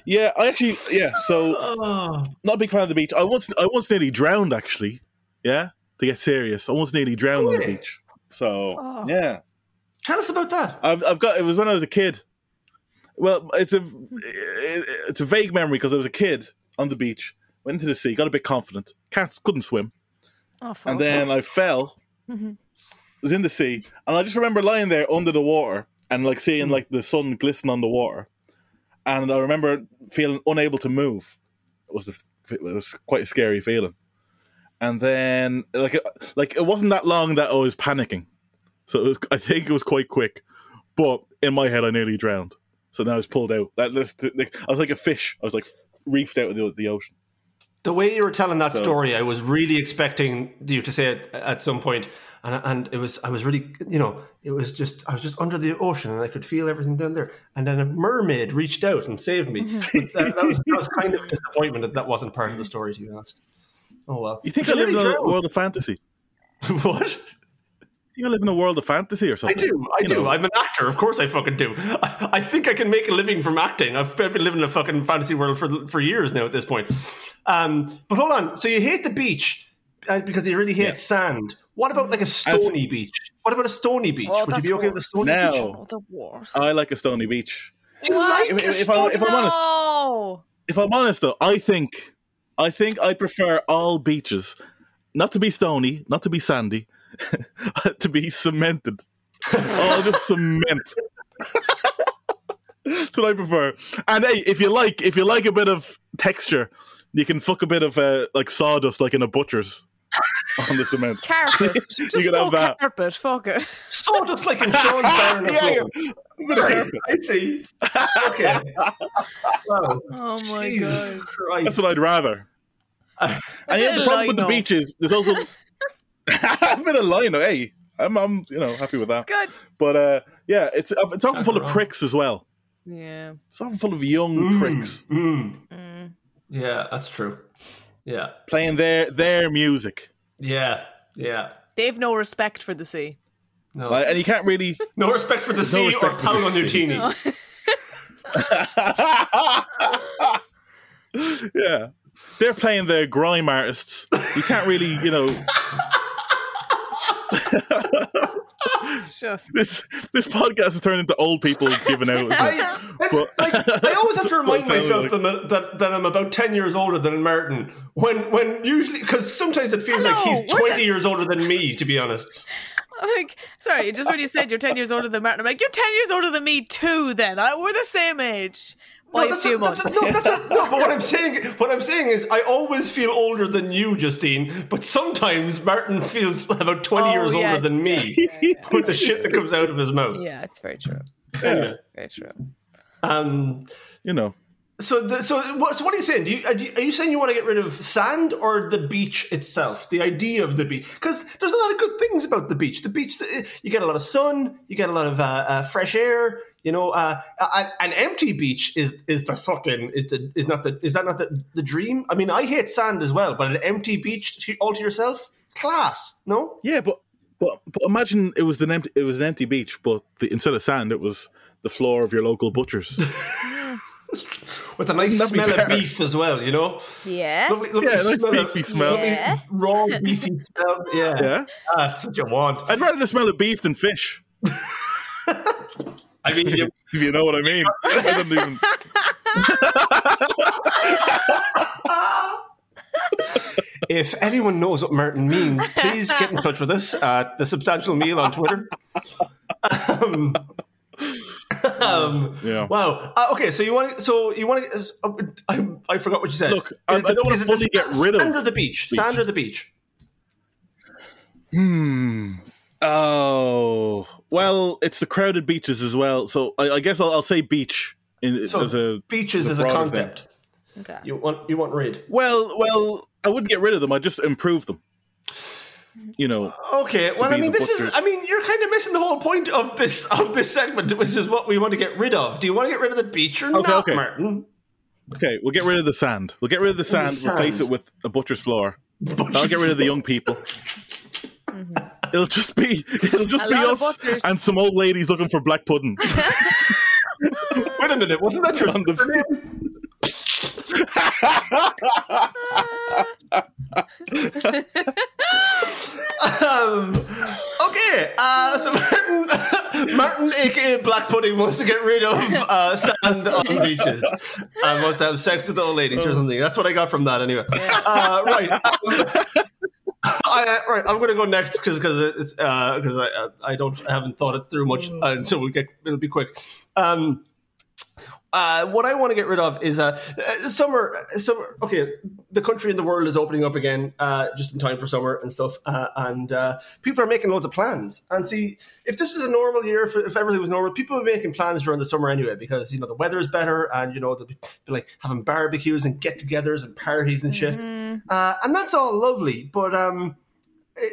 yeah, I actually yeah, so oh. not a big fan of the beach. I once I once nearly drowned actually. Yeah? To get serious. I once nearly drowned really? on the beach. So oh. yeah. Tell us about that. I've I've got it was when I was a kid. Well, it's a it's a vague memory because I was a kid on the beach, went into the sea, got a bit confident, can't couldn't swim, Awful. and then I fell. Mm-hmm. Was in the sea, and I just remember lying there under the water and like seeing mm. like the sun glisten on the water, and I remember feeling unable to move. It was the it was quite a scary feeling, and then like like it wasn't that long that I was panicking, so it was, I think it was quite quick, but in my head I nearly drowned. So now I was pulled out. That list, I was like a fish. I was like reefed out of the, the ocean. The way you were telling that so, story, I was really expecting you to say it at some point, and and it was I was really you know it was just I was just under the ocean and I could feel everything down there, and then a mermaid reached out and saved me. Mm-hmm. But that, that, was, that was kind of a disappointment that that wasn't part of the story, to be honest. Oh well. You think I live in a world of fantasy? What? You live in a world of fantasy or something. I do, I you do. Know. I'm an actor, of course I fucking do. I, I think I can make a living from acting. I've, I've been living in a fucking fantasy world for for years now at this point. Um, but hold on, so you hate the beach because you really hate yeah. sand. What about like a stony As, beach? What about a stony beach? Oh, Would you be okay worse. with a stony no. beach? No, oh, the worst. I like a stony beach. You like if, a if, stony? I, if I'm honest, no. if I'm honest though, I think I think I prefer all beaches, not to be stony, not to be sandy. to be cemented. Oh, just cement. That's what I prefer. And hey, if you like, if you like a bit of texture, you can fuck a bit of uh, like sawdust, like in a butcher's, on the cement. Carpet. you just can have that. Carpet. Fuck it. Sawdust, like in Sean Barron. yeah, yeah. Right, I see. Okay. Wow. Oh my Jesus god. Christ. That's what I'd rather. Uh, and yeah, the problem with the beach is there's also. I've been a lino, hey. I'm, I'm, you know, happy with that. Good, but uh, yeah, it's it's often That's full wrong. of pricks as well. Yeah, it's often full of young mm, pricks. Mm. Mm. Yeah, that's true. Yeah, playing their their music. Yeah, yeah. They have no respect for the sea. No, like, and you can't really no respect for the no sea or Paolo Nutini. No. yeah, they're playing their grime artists. You can't really, you know. It's just... This this podcast has turned into old people giving out. I, but, I, I always have to remind myself like... that, that that I'm about ten years older than Martin. When when usually because sometimes it feels Hello, like he's twenty the... years older than me. To be honest, I'm like sorry, just when you said you're ten years older than Martin, I'm like you're ten years older than me too. Then I, we're the same age. No, that's a, that's a, no, that's a, no, but what I'm saying, what I'm saying is, I always feel older than you, Justine. But sometimes Martin feels about twenty oh, years yes. older than me yeah, yeah, yeah. with the shit that comes out of his mouth. Yeah, it's very true. Yeah. Very true. Um, you know. So, the, so what? So, what are you saying? Do you are, you are you saying you want to get rid of sand or the beach itself? The idea of the beach, because there's a lot of good things about the beach. The beach, you get a lot of sun, you get a lot of uh, uh, fresh air. You know, uh, an, an empty beach is, is the fucking is the is not the is that not the, the dream? I mean, I hate sand as well, but an empty beach all to yourself, class. No, yeah, but but but imagine it was an empty it was an empty beach, but the, instead of sand, it was the floor of your local butcher's. With a nice lovely smell bear. Of beef as well, you know? Yeah. Lovely, lovely yeah, nice smell beefy of, smell. Yeah. Raw, beefy smell. Yeah. yeah. Ah, that's what you want. I'd rather the smell of beef than fish. I mean, you, if you know what I mean. I don't even... If anyone knows what Martin means, please get in touch with us at The Substantial Meal on Twitter. Um... um, yeah. Wow. Uh, okay. So you want. So you want. To, uh, I, I forgot what you said. Look, I, the, I don't want to fully get rid of sand or the beach. beach. Sand or the beach. Hmm. Oh. Well, it's the crowded beaches as well. So I, I guess I'll, I'll say beach. In, so as a, beaches as a, as a concept. Thing. Okay. You want. You want rid. Well. Well. I wouldn't get rid of them. I just improve them. You know. Okay. Well, I mean, this butcher. is. I mean, you're kind of missing the whole point of this of this segment, which is what we want to get rid of. Do you want to get rid of the beach or okay, not, okay. Martin? Okay, we'll get rid of the sand. We'll get rid of the sand. The replace sand. it with a butcher's floor. Butcher's I'll get rid of the young people. Mm-hmm. It'll just be. It'll just a be us and some old ladies looking for black pudding. Wait a minute. Wasn't that your on the? um, okay, uh, so Martin, Martin, aka Black Pudding, wants to get rid of uh, sand on beaches and wants to have sex with the old ladies or something. That's what I got from that, anyway. Yeah. Uh, right, um, I, right. I'm going to go next because because it's because uh, I I don't I haven't thought it through much, and so we'll get it'll be quick. Um, Uh, what I want to get rid of is uh, summer. Summer. Okay, the country and the world is opening up again, uh, just in time for summer and stuff. Uh, and uh, people are making loads of plans. And see, if this was a normal year, if, if everything was normal, people were making plans during the summer anyway because you know the weather is better, and you know they'll be, they're like having barbecues and get-togethers and parties and shit. Mm-hmm. Uh, and that's all lovely, but um, it,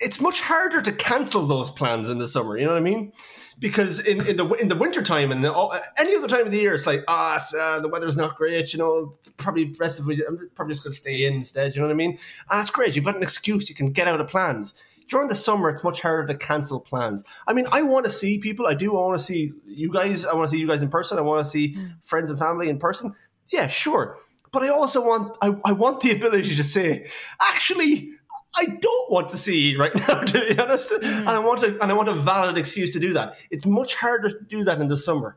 it's much harder to cancel those plans in the summer. You know what I mean? Because in, in the in the winter time and the, any other time of the year, it's like ah, oh, uh, the weather's not great. You know, probably rest of I'm probably just going to stay in instead. You know what I mean? And that's great. You've got an excuse. You can get out of plans. During the summer, it's much harder to cancel plans. I mean, I want to see people. I do want to see you guys. I want to see you guys in person. I want to see friends and family in person. Yeah, sure. But I also want I, I want the ability to say actually. I don't want to see right now, to be honest, mm. and I want to, and I want a valid excuse to do that. It's much harder to do that in the summer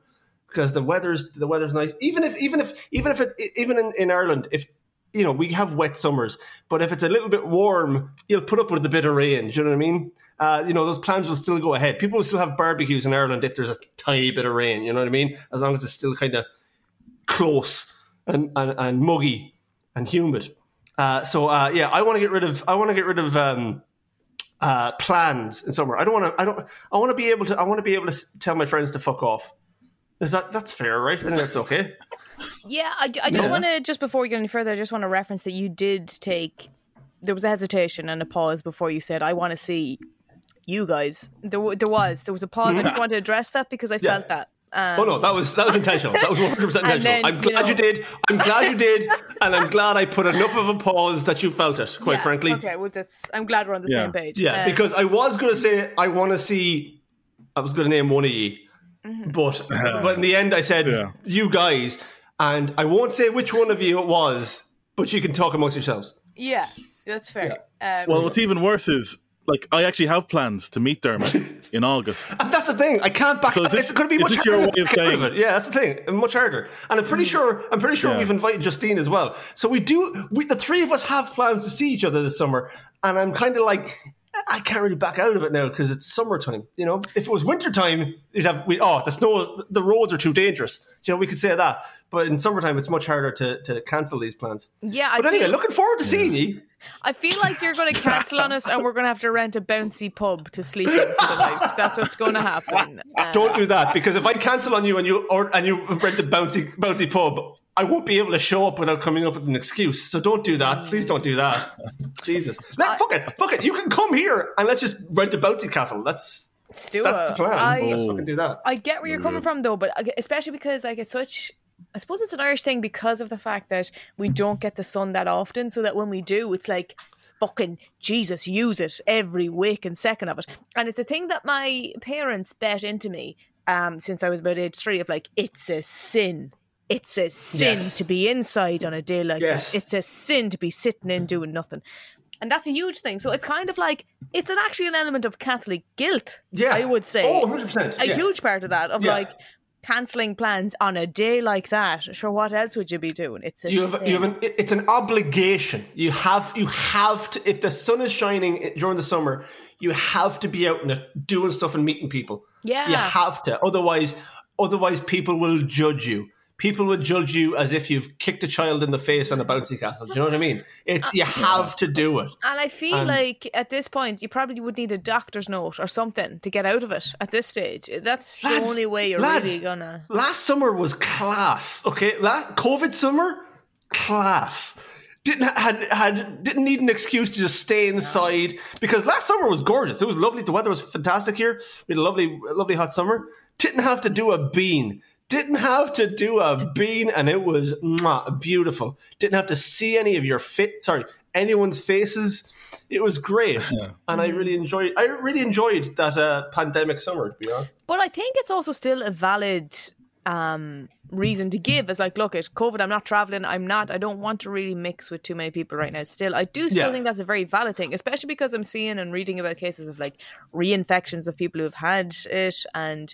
because the weather's the weather's nice. Even if, even if, even if, it, even in, in Ireland, if you know we have wet summers, but if it's a little bit warm, you'll put up with a bit of rain. Do you know what I mean? Uh, you know those plans will still go ahead. People will still have barbecues in Ireland if there's a tiny bit of rain. You know what I mean? As long as it's still kind of close and, and, and muggy and humid. Uh, so uh, yeah, I want to get rid of I want to get rid of um, uh, plans in summer. I don't want to I don't I want to be able to I want to be able to tell my friends to fuck off. Is that that's fair, right? I think that's okay. Yeah, I, I just yeah. want to just before we get any further, I just want to reference that you did take there was a hesitation and a pause before you said I want to see you guys. There there was there was a pause. I just wanted to address that because I felt yeah. that. Um, oh no, that was that was intentional. That was one hundred percent intentional. Then, I'm glad you, know, you did. I'm glad you did, and I'm glad I put enough of a pause that you felt it. Quite yeah, frankly, okay. Well, that's. I'm glad we're on the yeah. same page. Yeah, um, because I was going to say I want to see. I was going to name one of you, mm-hmm. but uh, but in the end I said yeah. you guys, and I won't say which one of you it was, but you can talk amongst yourselves. Yeah, that's fair. Yeah. Um, well, what's even worse is. Like, I actually have plans to meet Dermot in August. And that's the thing. I can't back... So this, it's going to be much harder. Your way of saying it. Yeah, that's the thing. Much harder. And I'm pretty sure I'm pretty sure yeah. we've invited Justine as well. So we do... We, the three of us have plans to see each other this summer. And I'm kind of like... I can't really back out of it now because it's summertime. You know, if it was wintertime, you'd have... We, oh, the snow... The roads are too dangerous. You know, we could say that. But in summertime, it's much harder to, to cancel these plans. Yeah, I But anyway, think... looking forward to seeing yeah. you. I feel like you're going to cancel on us and we're going to have to rent a bouncy pub to sleep in for the night. That's what's going to happen. Uh, Don't do that because if I cancel on you and you or, and you rent a bouncy bouncy pub, I won't be able to show up without coming up with an excuse. So don't do that. Please don't do that. Jesus. No, fuck it. Fuck it. You can come here and let's just rent a bouncy castle. Let's, let's do that's it. That's the plan. I, let's fucking do that. I get where you're coming from, though, but especially because like it's such... I suppose it's an Irish thing because of the fact that we don't get the sun that often, so that when we do, it's like... fucking Jesus, use it every waking second of it. And it's a thing that my parents bet into me um, since I was about age three of like, it's a sin. It's a sin yes. to be inside on a day like yes. this. It's a sin to be sitting in doing nothing. And that's a huge thing. So it's kind of like, it's an, actually an element of Catholic guilt, yeah. I would say. Oh, one hundred percent. A yeah. huge part of that, of yeah. like, cancelling plans on a day like that. Sure, what else would you be doing? It's a you have, you have an, it's an obligation. You have you have to. If the sun is shining during the summer, you have to be out and doing stuff and meeting people. Yeah, you have to. Otherwise, otherwise people will judge you. People will judge you as if you've kicked a child in the face on a bouncy castle. Do you know what I mean? It's you have to do it. And I feel and, like at this point, you probably would need a doctor's note or something to get out of it at this stage. That's lads, the only way you're lads, really going to... Last summer was class, okay? Last COVID summer, class. Didn't had had didn't need an excuse to just stay inside no. because last summer was gorgeous. It was lovely. The weather was fantastic here. We had a lovely, lovely hot summer. Didn't have to do a bean. Didn't have to do a bean, and it was mwah, beautiful. Didn't have to see any of your fit, sorry, anyone's faces. It was great, yeah. and mm-hmm. I really enjoyed. I really enjoyed that uh, pandemic summer, to be honest. But I think it's also still a valid um, reason to give. It's like, look, at COVID, I'm not traveling. I'm not. I don't want to really mix with too many people right now. Still, I do still yeah. think that's a very valid thing, especially because I'm seeing and reading about cases of like reinfections of people who have had it and.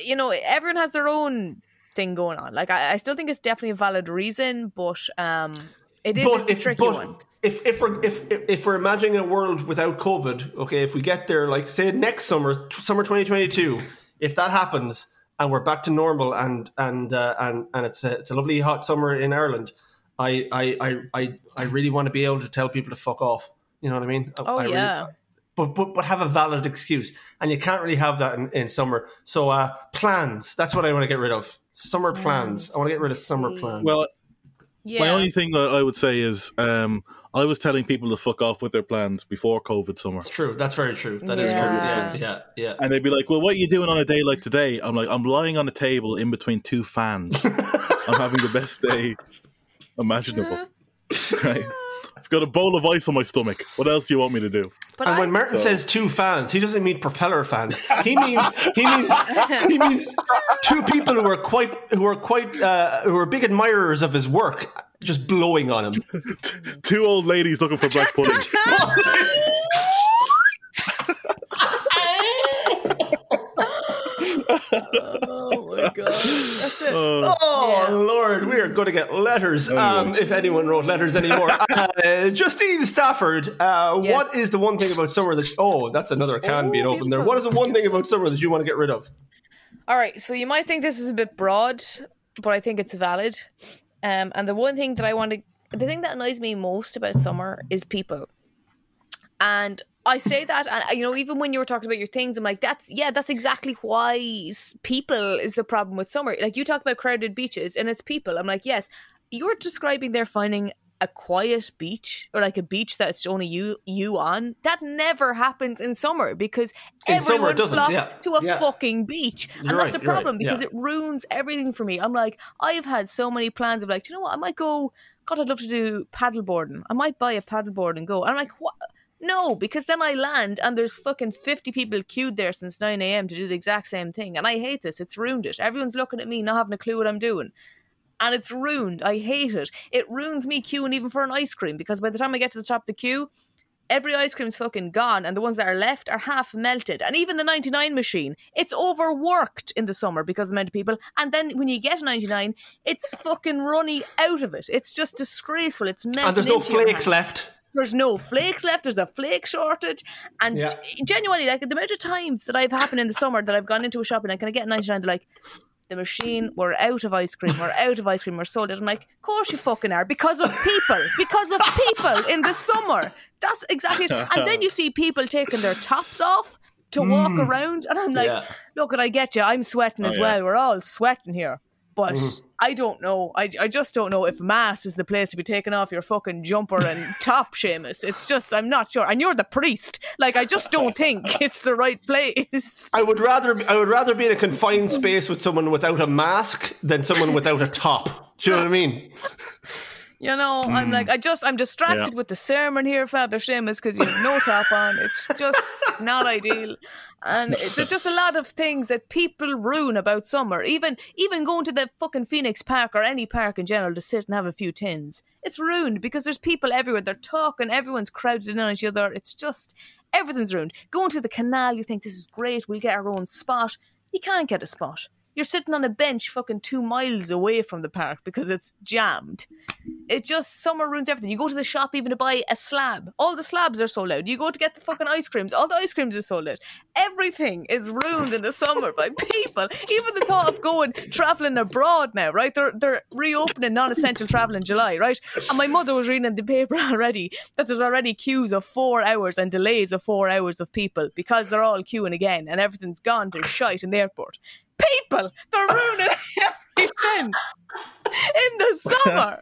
You know, everyone has their own thing going on. Like, I, I still think it's definitely a valid reason, but um, it is but a if, tricky but one. If if we're if if we're imagining a world without COVID, okay, if we get there, like say next summer, summer twenty twenty-two, if that happens and we're back to normal, and and uh, and and it's a, it's a lovely hot summer in Ireland, I I I I, I really want to be able to tell people to fuck off. You know what I mean? Oh I, yeah. I really, But, but but have a valid excuse. And you can't really have that in, in summer. So uh, plans, that's what I want to get rid of. Summer plans. I want to get rid of summer plans. Well, yeah. my only thing that I would say is um, I was telling people to fuck off with their plans before COVID summer. It's true. That's very true. That yeah. is true. Yeah. yeah, yeah. And they'd be like, well, what are you doing on a day like today? I'm like, I'm lying on a table in between two fans. I'm having the best day imaginable. Right. I've got a bowl of ice on my stomach. What else do you want me to do? But and I, when Martin so. says two fans, he doesn't mean propeller fans. He means he means he means two people who are quite who are quite uh, who are big admirers of his work, just blowing on him. Two old ladies looking for black pudding. Oh my god! That's it. Uh, oh yeah. Lord, we are going to get letters. Anyway. Um, if anyone wrote letters anymore, uh, Justine Stafford. Uh, yes. What is the one thing about summer that? Oh, that's another can oh, being opened there. What is the one thing about summer that you want to get rid of? All right, so you might think this is a bit broad, but I think it's valid. Um, and the one thing that I want to, the thing that annoys me most about summer is people, and. I say that, and you know, even when you were talking about your things, I'm like, that's, yeah, that's exactly why people is the problem with summer. Like, you talk about crowded beaches, and it's people. I'm like, yes, you're describing they're finding a quiet beach, or like a beach that's only you you on. That never happens in summer, because in everyone summer flocks yeah. to a yeah. fucking beach. You're and right, that's the problem, right, because yeah. it ruins everything for me. I'm like, I've had so many plans of like, do you know what, I might go, God, I'd love to do paddleboarding. I might buy a paddleboard and go. And I'm like, what? No, because then I land and there's fucking fifty people queued there since nine a.m. to do the exact same thing. And I hate this. It's ruined it. Everyone's looking at me, not having a clue what I'm doing. And it's ruined. I hate it. It ruins me queuing even for an ice cream, because by the time I get to the top of the queue, every ice cream's fucking gone and the ones that are left are half melted. And even the ninety-nine machine, it's overworked in the summer because of the amount of people. And then when you get a ninety-nine, it's fucking runny out of it. It's just disgraceful. It's melted. And there's no flakes left. There's no flakes left. There's a flake shortage. And yeah. genuinely, like, the amount of times that I've happened in the summer that I've gone into a shop and I can I get ninety-nine, they're like, the machine, we're out of ice cream. We're out of ice cream. We're sold out. I'm like, of course you fucking are. Because of people. Because of people in the summer. That's exactly it. And then you see people taking their tops off to mm. walk around. And I'm like, yeah. look, and I get you. I'm sweating oh, as yeah. well. We're all sweating here. But mm. I don't know. I, I just don't know if mass is the place to be taking off your fucking jumper and top, Seamus. It's just, I'm not sure. And you're the priest. Like, I just don't think it's the right place. I would rather I would rather be in a confined space with someone without a mask than someone without a top. Do you know what I mean? You know, mm. I'm like, I just, I'm distracted yeah. with the sermon here, Father Seamus, because you have no top on. It's just not ideal. And it, there's just a lot of things that people ruin about summer. Even even going to the fucking Phoenix Park or any park in general to sit and have a few tins. It's ruined because there's people everywhere. They're talking. Everyone's crowded in on each other. It's just, everything's ruined. Going to the canal, you think, this is great. We'll get our own spot. You can't get a spot. You're sitting on a bench fucking two miles away from the park because it's jammed. It just, summer ruins everything. You go to the shop even to buy a slab. All the slabs are sold out. You go to get the fucking ice creams. All the ice creams are sold out. Everything is ruined in the summer by people. Even the thought of going, travelling abroad now, right? They're, they're reopening non-essential travel in July, right? And my mother was reading in the paper already that there's already queues of four hours and delays of four hours of people because they're all queuing again and everything's gone to shite in the airport. People, they're ruining everything in the summer.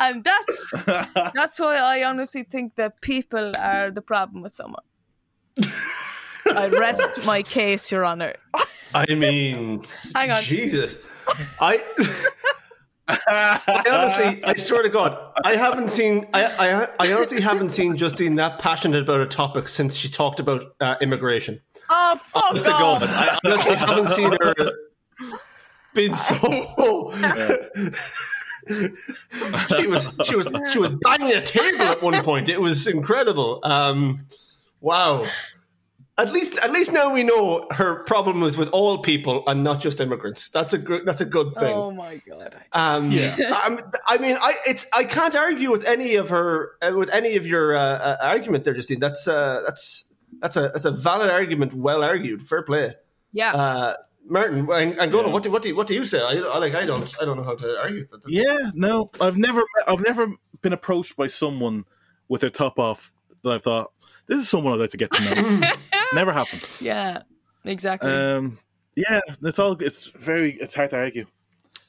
And that's that's why I honestly think that people are the problem with summer. I rest my case, Your Honor. I mean, hang on, Jesus, I, I honestly, I swear to God, I haven't seen, I, I, I honestly haven't seen Justine that passionate about a topic since she talked about uh, immigration. Oh, fuck off. God. I honestly haven't seen her been so... she was she was she was banging a table at one point. It was incredible. Um, wow. At least at least now we know her problem was with all people and not just immigrants. That's a gr- that's a good thing. Oh my God. Um, yeah. I, I mean, I it's I can't argue with any of her uh, with any of your uh, uh, argument there, Justine. That's uh, that's. That's a that's a valid argument, well argued. Fair play. Yeah, uh, Martin, and, and Gordon, yeah. what do what do what do you say? I, I like I don't I don't know how to argue. That, that, yeah, that. no, I've never I've never been approached by someone with their top off that I've thought this is someone I'd like to get to know. Never happened. Yeah, exactly. Um, yeah, it's all it's very it's hard to argue.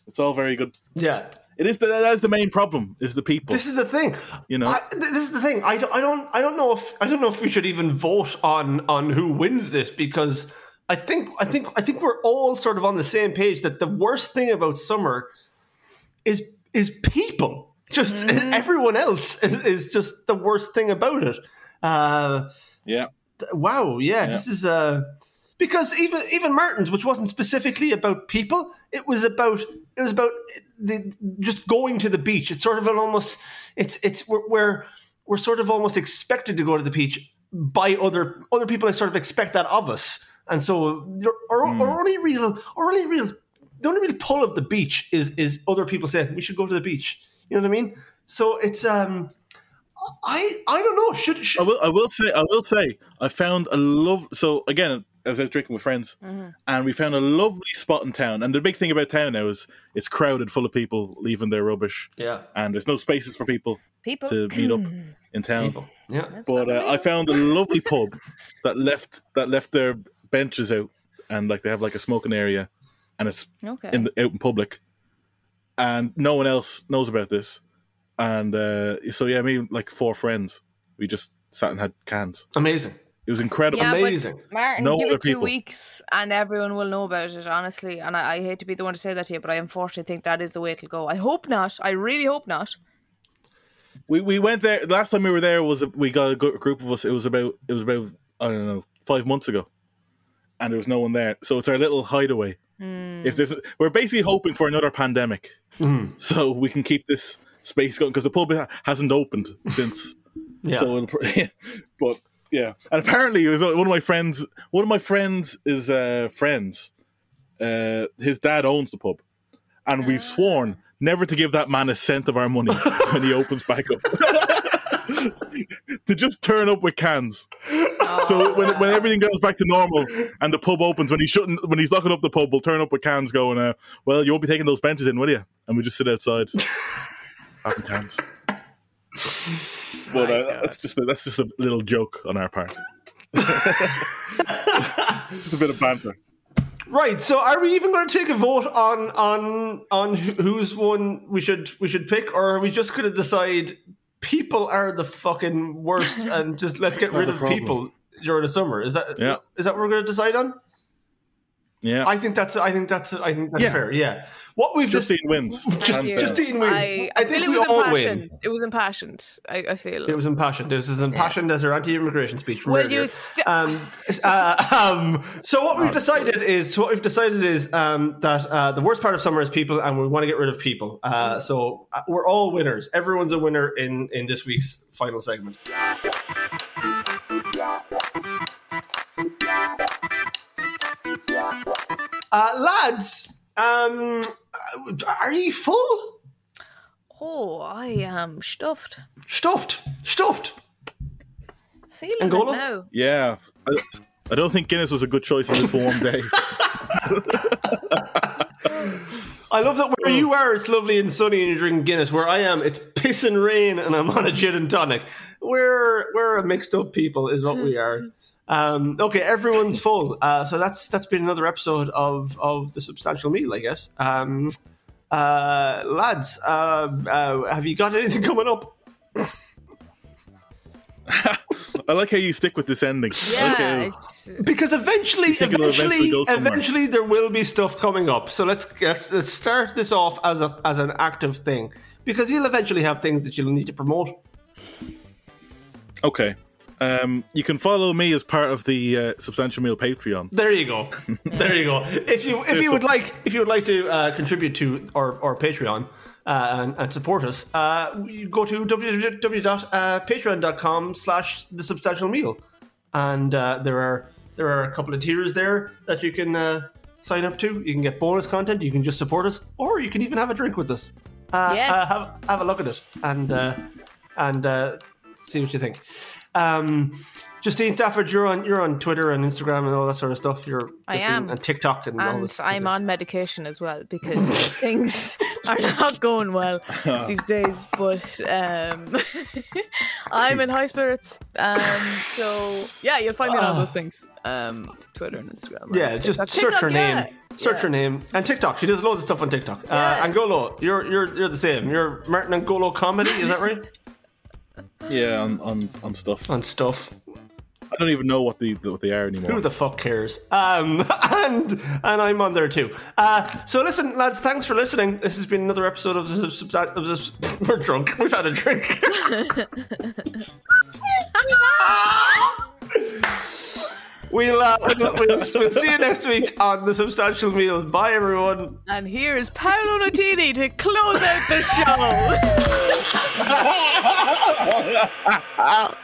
It's all very good. Yeah. It is the, that is the main problem is the people. This is the thing, you know. I, this is the thing. I don't, I don't, I don't know if I don't know if we should even vote on on who wins this because I think I think I think we're all sort of on the same page that the worst thing about summer is is people. Just mm. everyone else is just the worst thing about it. Uh, yeah. Wow. Yeah, yeah. This is a. Uh, Because even even Martin's, which wasn't specifically about people, it was about it was about the, just going to the beach. It's sort of an almost it's it's we're, we're we're sort of almost expected to go to the beach by other other people. I sort of expect that of us, and so our, mm. our only real our only real the only real pull of the beach is is other people saying we should go to the beach. You know what I mean? So it's um I I don't know. Should, should... I will I will say I will say I found a love so again. I was out drinking with friends, mm-hmm. and we found a lovely spot in town. And the big thing about town now is it's crowded, full of people leaving their rubbish. Yeah, and there's no spaces for people, people. to meet up in town. People. Yeah, That's but uh, I found a lovely pub that left that left their benches out, and like they have like a smoking area, and it's okay. in the, out in public, and no one else knows about this. And uh, so yeah, me like four friends, we just sat and had cans. Amazing. It was incredible. Yeah, Amazing. Martin, no give other it two people. weeks and everyone will know about it, honestly. And I, I hate to be the one to say that to you, but I unfortunately think that is the way it'll go. I hope not. I really hope not. We we went there. The last time we were there, was we got a group of us. It was about, it was about I don't know, five months ago. And there was no one there. So it's our little hideaway. Mm. If there's, We're basically hoping for another pandemic. Mm. So we can keep this space going. Because the pub hasn't opened since. yeah. So it'll, but... Yeah, and apparently it was one of my friends. One of my friends is uh, friends. Uh, his dad owns the pub, and we've sworn never to give that man a cent of our money when he opens back up. To just turn up with cans. Oh, so when when everything goes back to normal and the pub opens, when he shouldn't, when he's locking up the pub, we'll turn up with cans, going, uh, "Well, you won't be taking those benches in, will you?" And we just sit outside having cans. But uh, that's just a, that's just a little joke on our part. Just a bit of banter. Right, so are we even going to take a vote on on on whose one we should we should pick, or are we just going to decide people are the fucking worst and just let's get rid of problem. people during the summer? Is that yeah. is that what we're going to decide on? Yeah, I think that's I think that's I think that's yeah. fair. Yeah, what we've Justine just wins. Just, Justine wins. I, I, I think we all impassioned. win. It was impassioned. I, I feel it was impassioned. It was as impassioned yeah. as her anti-immigration speech. From Will you st- um, uh, um So what we've decided is so what we've decided is um, that uh, the worst part of summer is people, and we want to get rid of people. Uh, so we're all winners. Everyone's a winner in in this week's final segment. Uh, lads, um, are you full? Oh, I am stuffed. Stuffed, stuffed. Feeling Angola? It now. Yeah, I, I don't think Guinness was a good choice on this warm day. I love that where you are, it's lovely and sunny, and you're drinking Guinness. Where I am, it's piss and rain, and I'm on a gin and tonic. We're we're a mixed up people, is what we are. Um, okay, everyone's full. Uh, so that's that's been another episode of, of The Substantial Meal, I guess. Um, uh, lads, uh, uh, have you got anything coming up? I like how you stick with this ending. Yeah, okay. it's... Because eventually, eventually, eventually, eventually, there will be stuff coming up. So let's, let's let's start this off as a as an active thing, because you'll eventually have things that you'll need to promote. Okay. Um, you can follow me as part of the uh, Substantial Meal Patreon. There you go. There you go. If you if There's you would some... like if you would like to uh, contribute to our, our Patreon uh, and, and support us, uh, you go to w w w dot patreon dot com slash the substantial meal, and uh, there are there are a couple of tiers there that you can uh, sign up to. You can get bonus content. You can just support us, or you can even have a drink with us. Uh, yes. Uh, have have a look at it and uh, and uh, see what you think. Um, Justine Stafford, you're on you're on Twitter and Instagram and all that sort of stuff. You're Justine, I am. and TikTok and, and all this. I'm on medication as well because things are not going well these days. But um, I'm in high spirits. Um, so yeah, you'll find me on all those things. Um, Twitter and Instagram. Yeah, just TikTok. search TikTok, her yeah. name. Search yeah. her name and TikTok. She does loads of stuff on TikTok. Yeah. Uh, Angolo, you're you're you're the same. You're Martin Angolo comedy. Is that right? Yeah, on, on on stuff. On stuff. I don't even know what the what they are anymore. Who the fuck cares? Um, and and I'm on there too. Uh, so listen, lads, thanks for listening. This has been another episode of the Substantial. We're drunk. We've had a drink. we'll, uh, we'll, we'll we'll see you next week on the Substantial Meal. Bye, everyone. And here is Paolo Nutini to close out the show. Oh,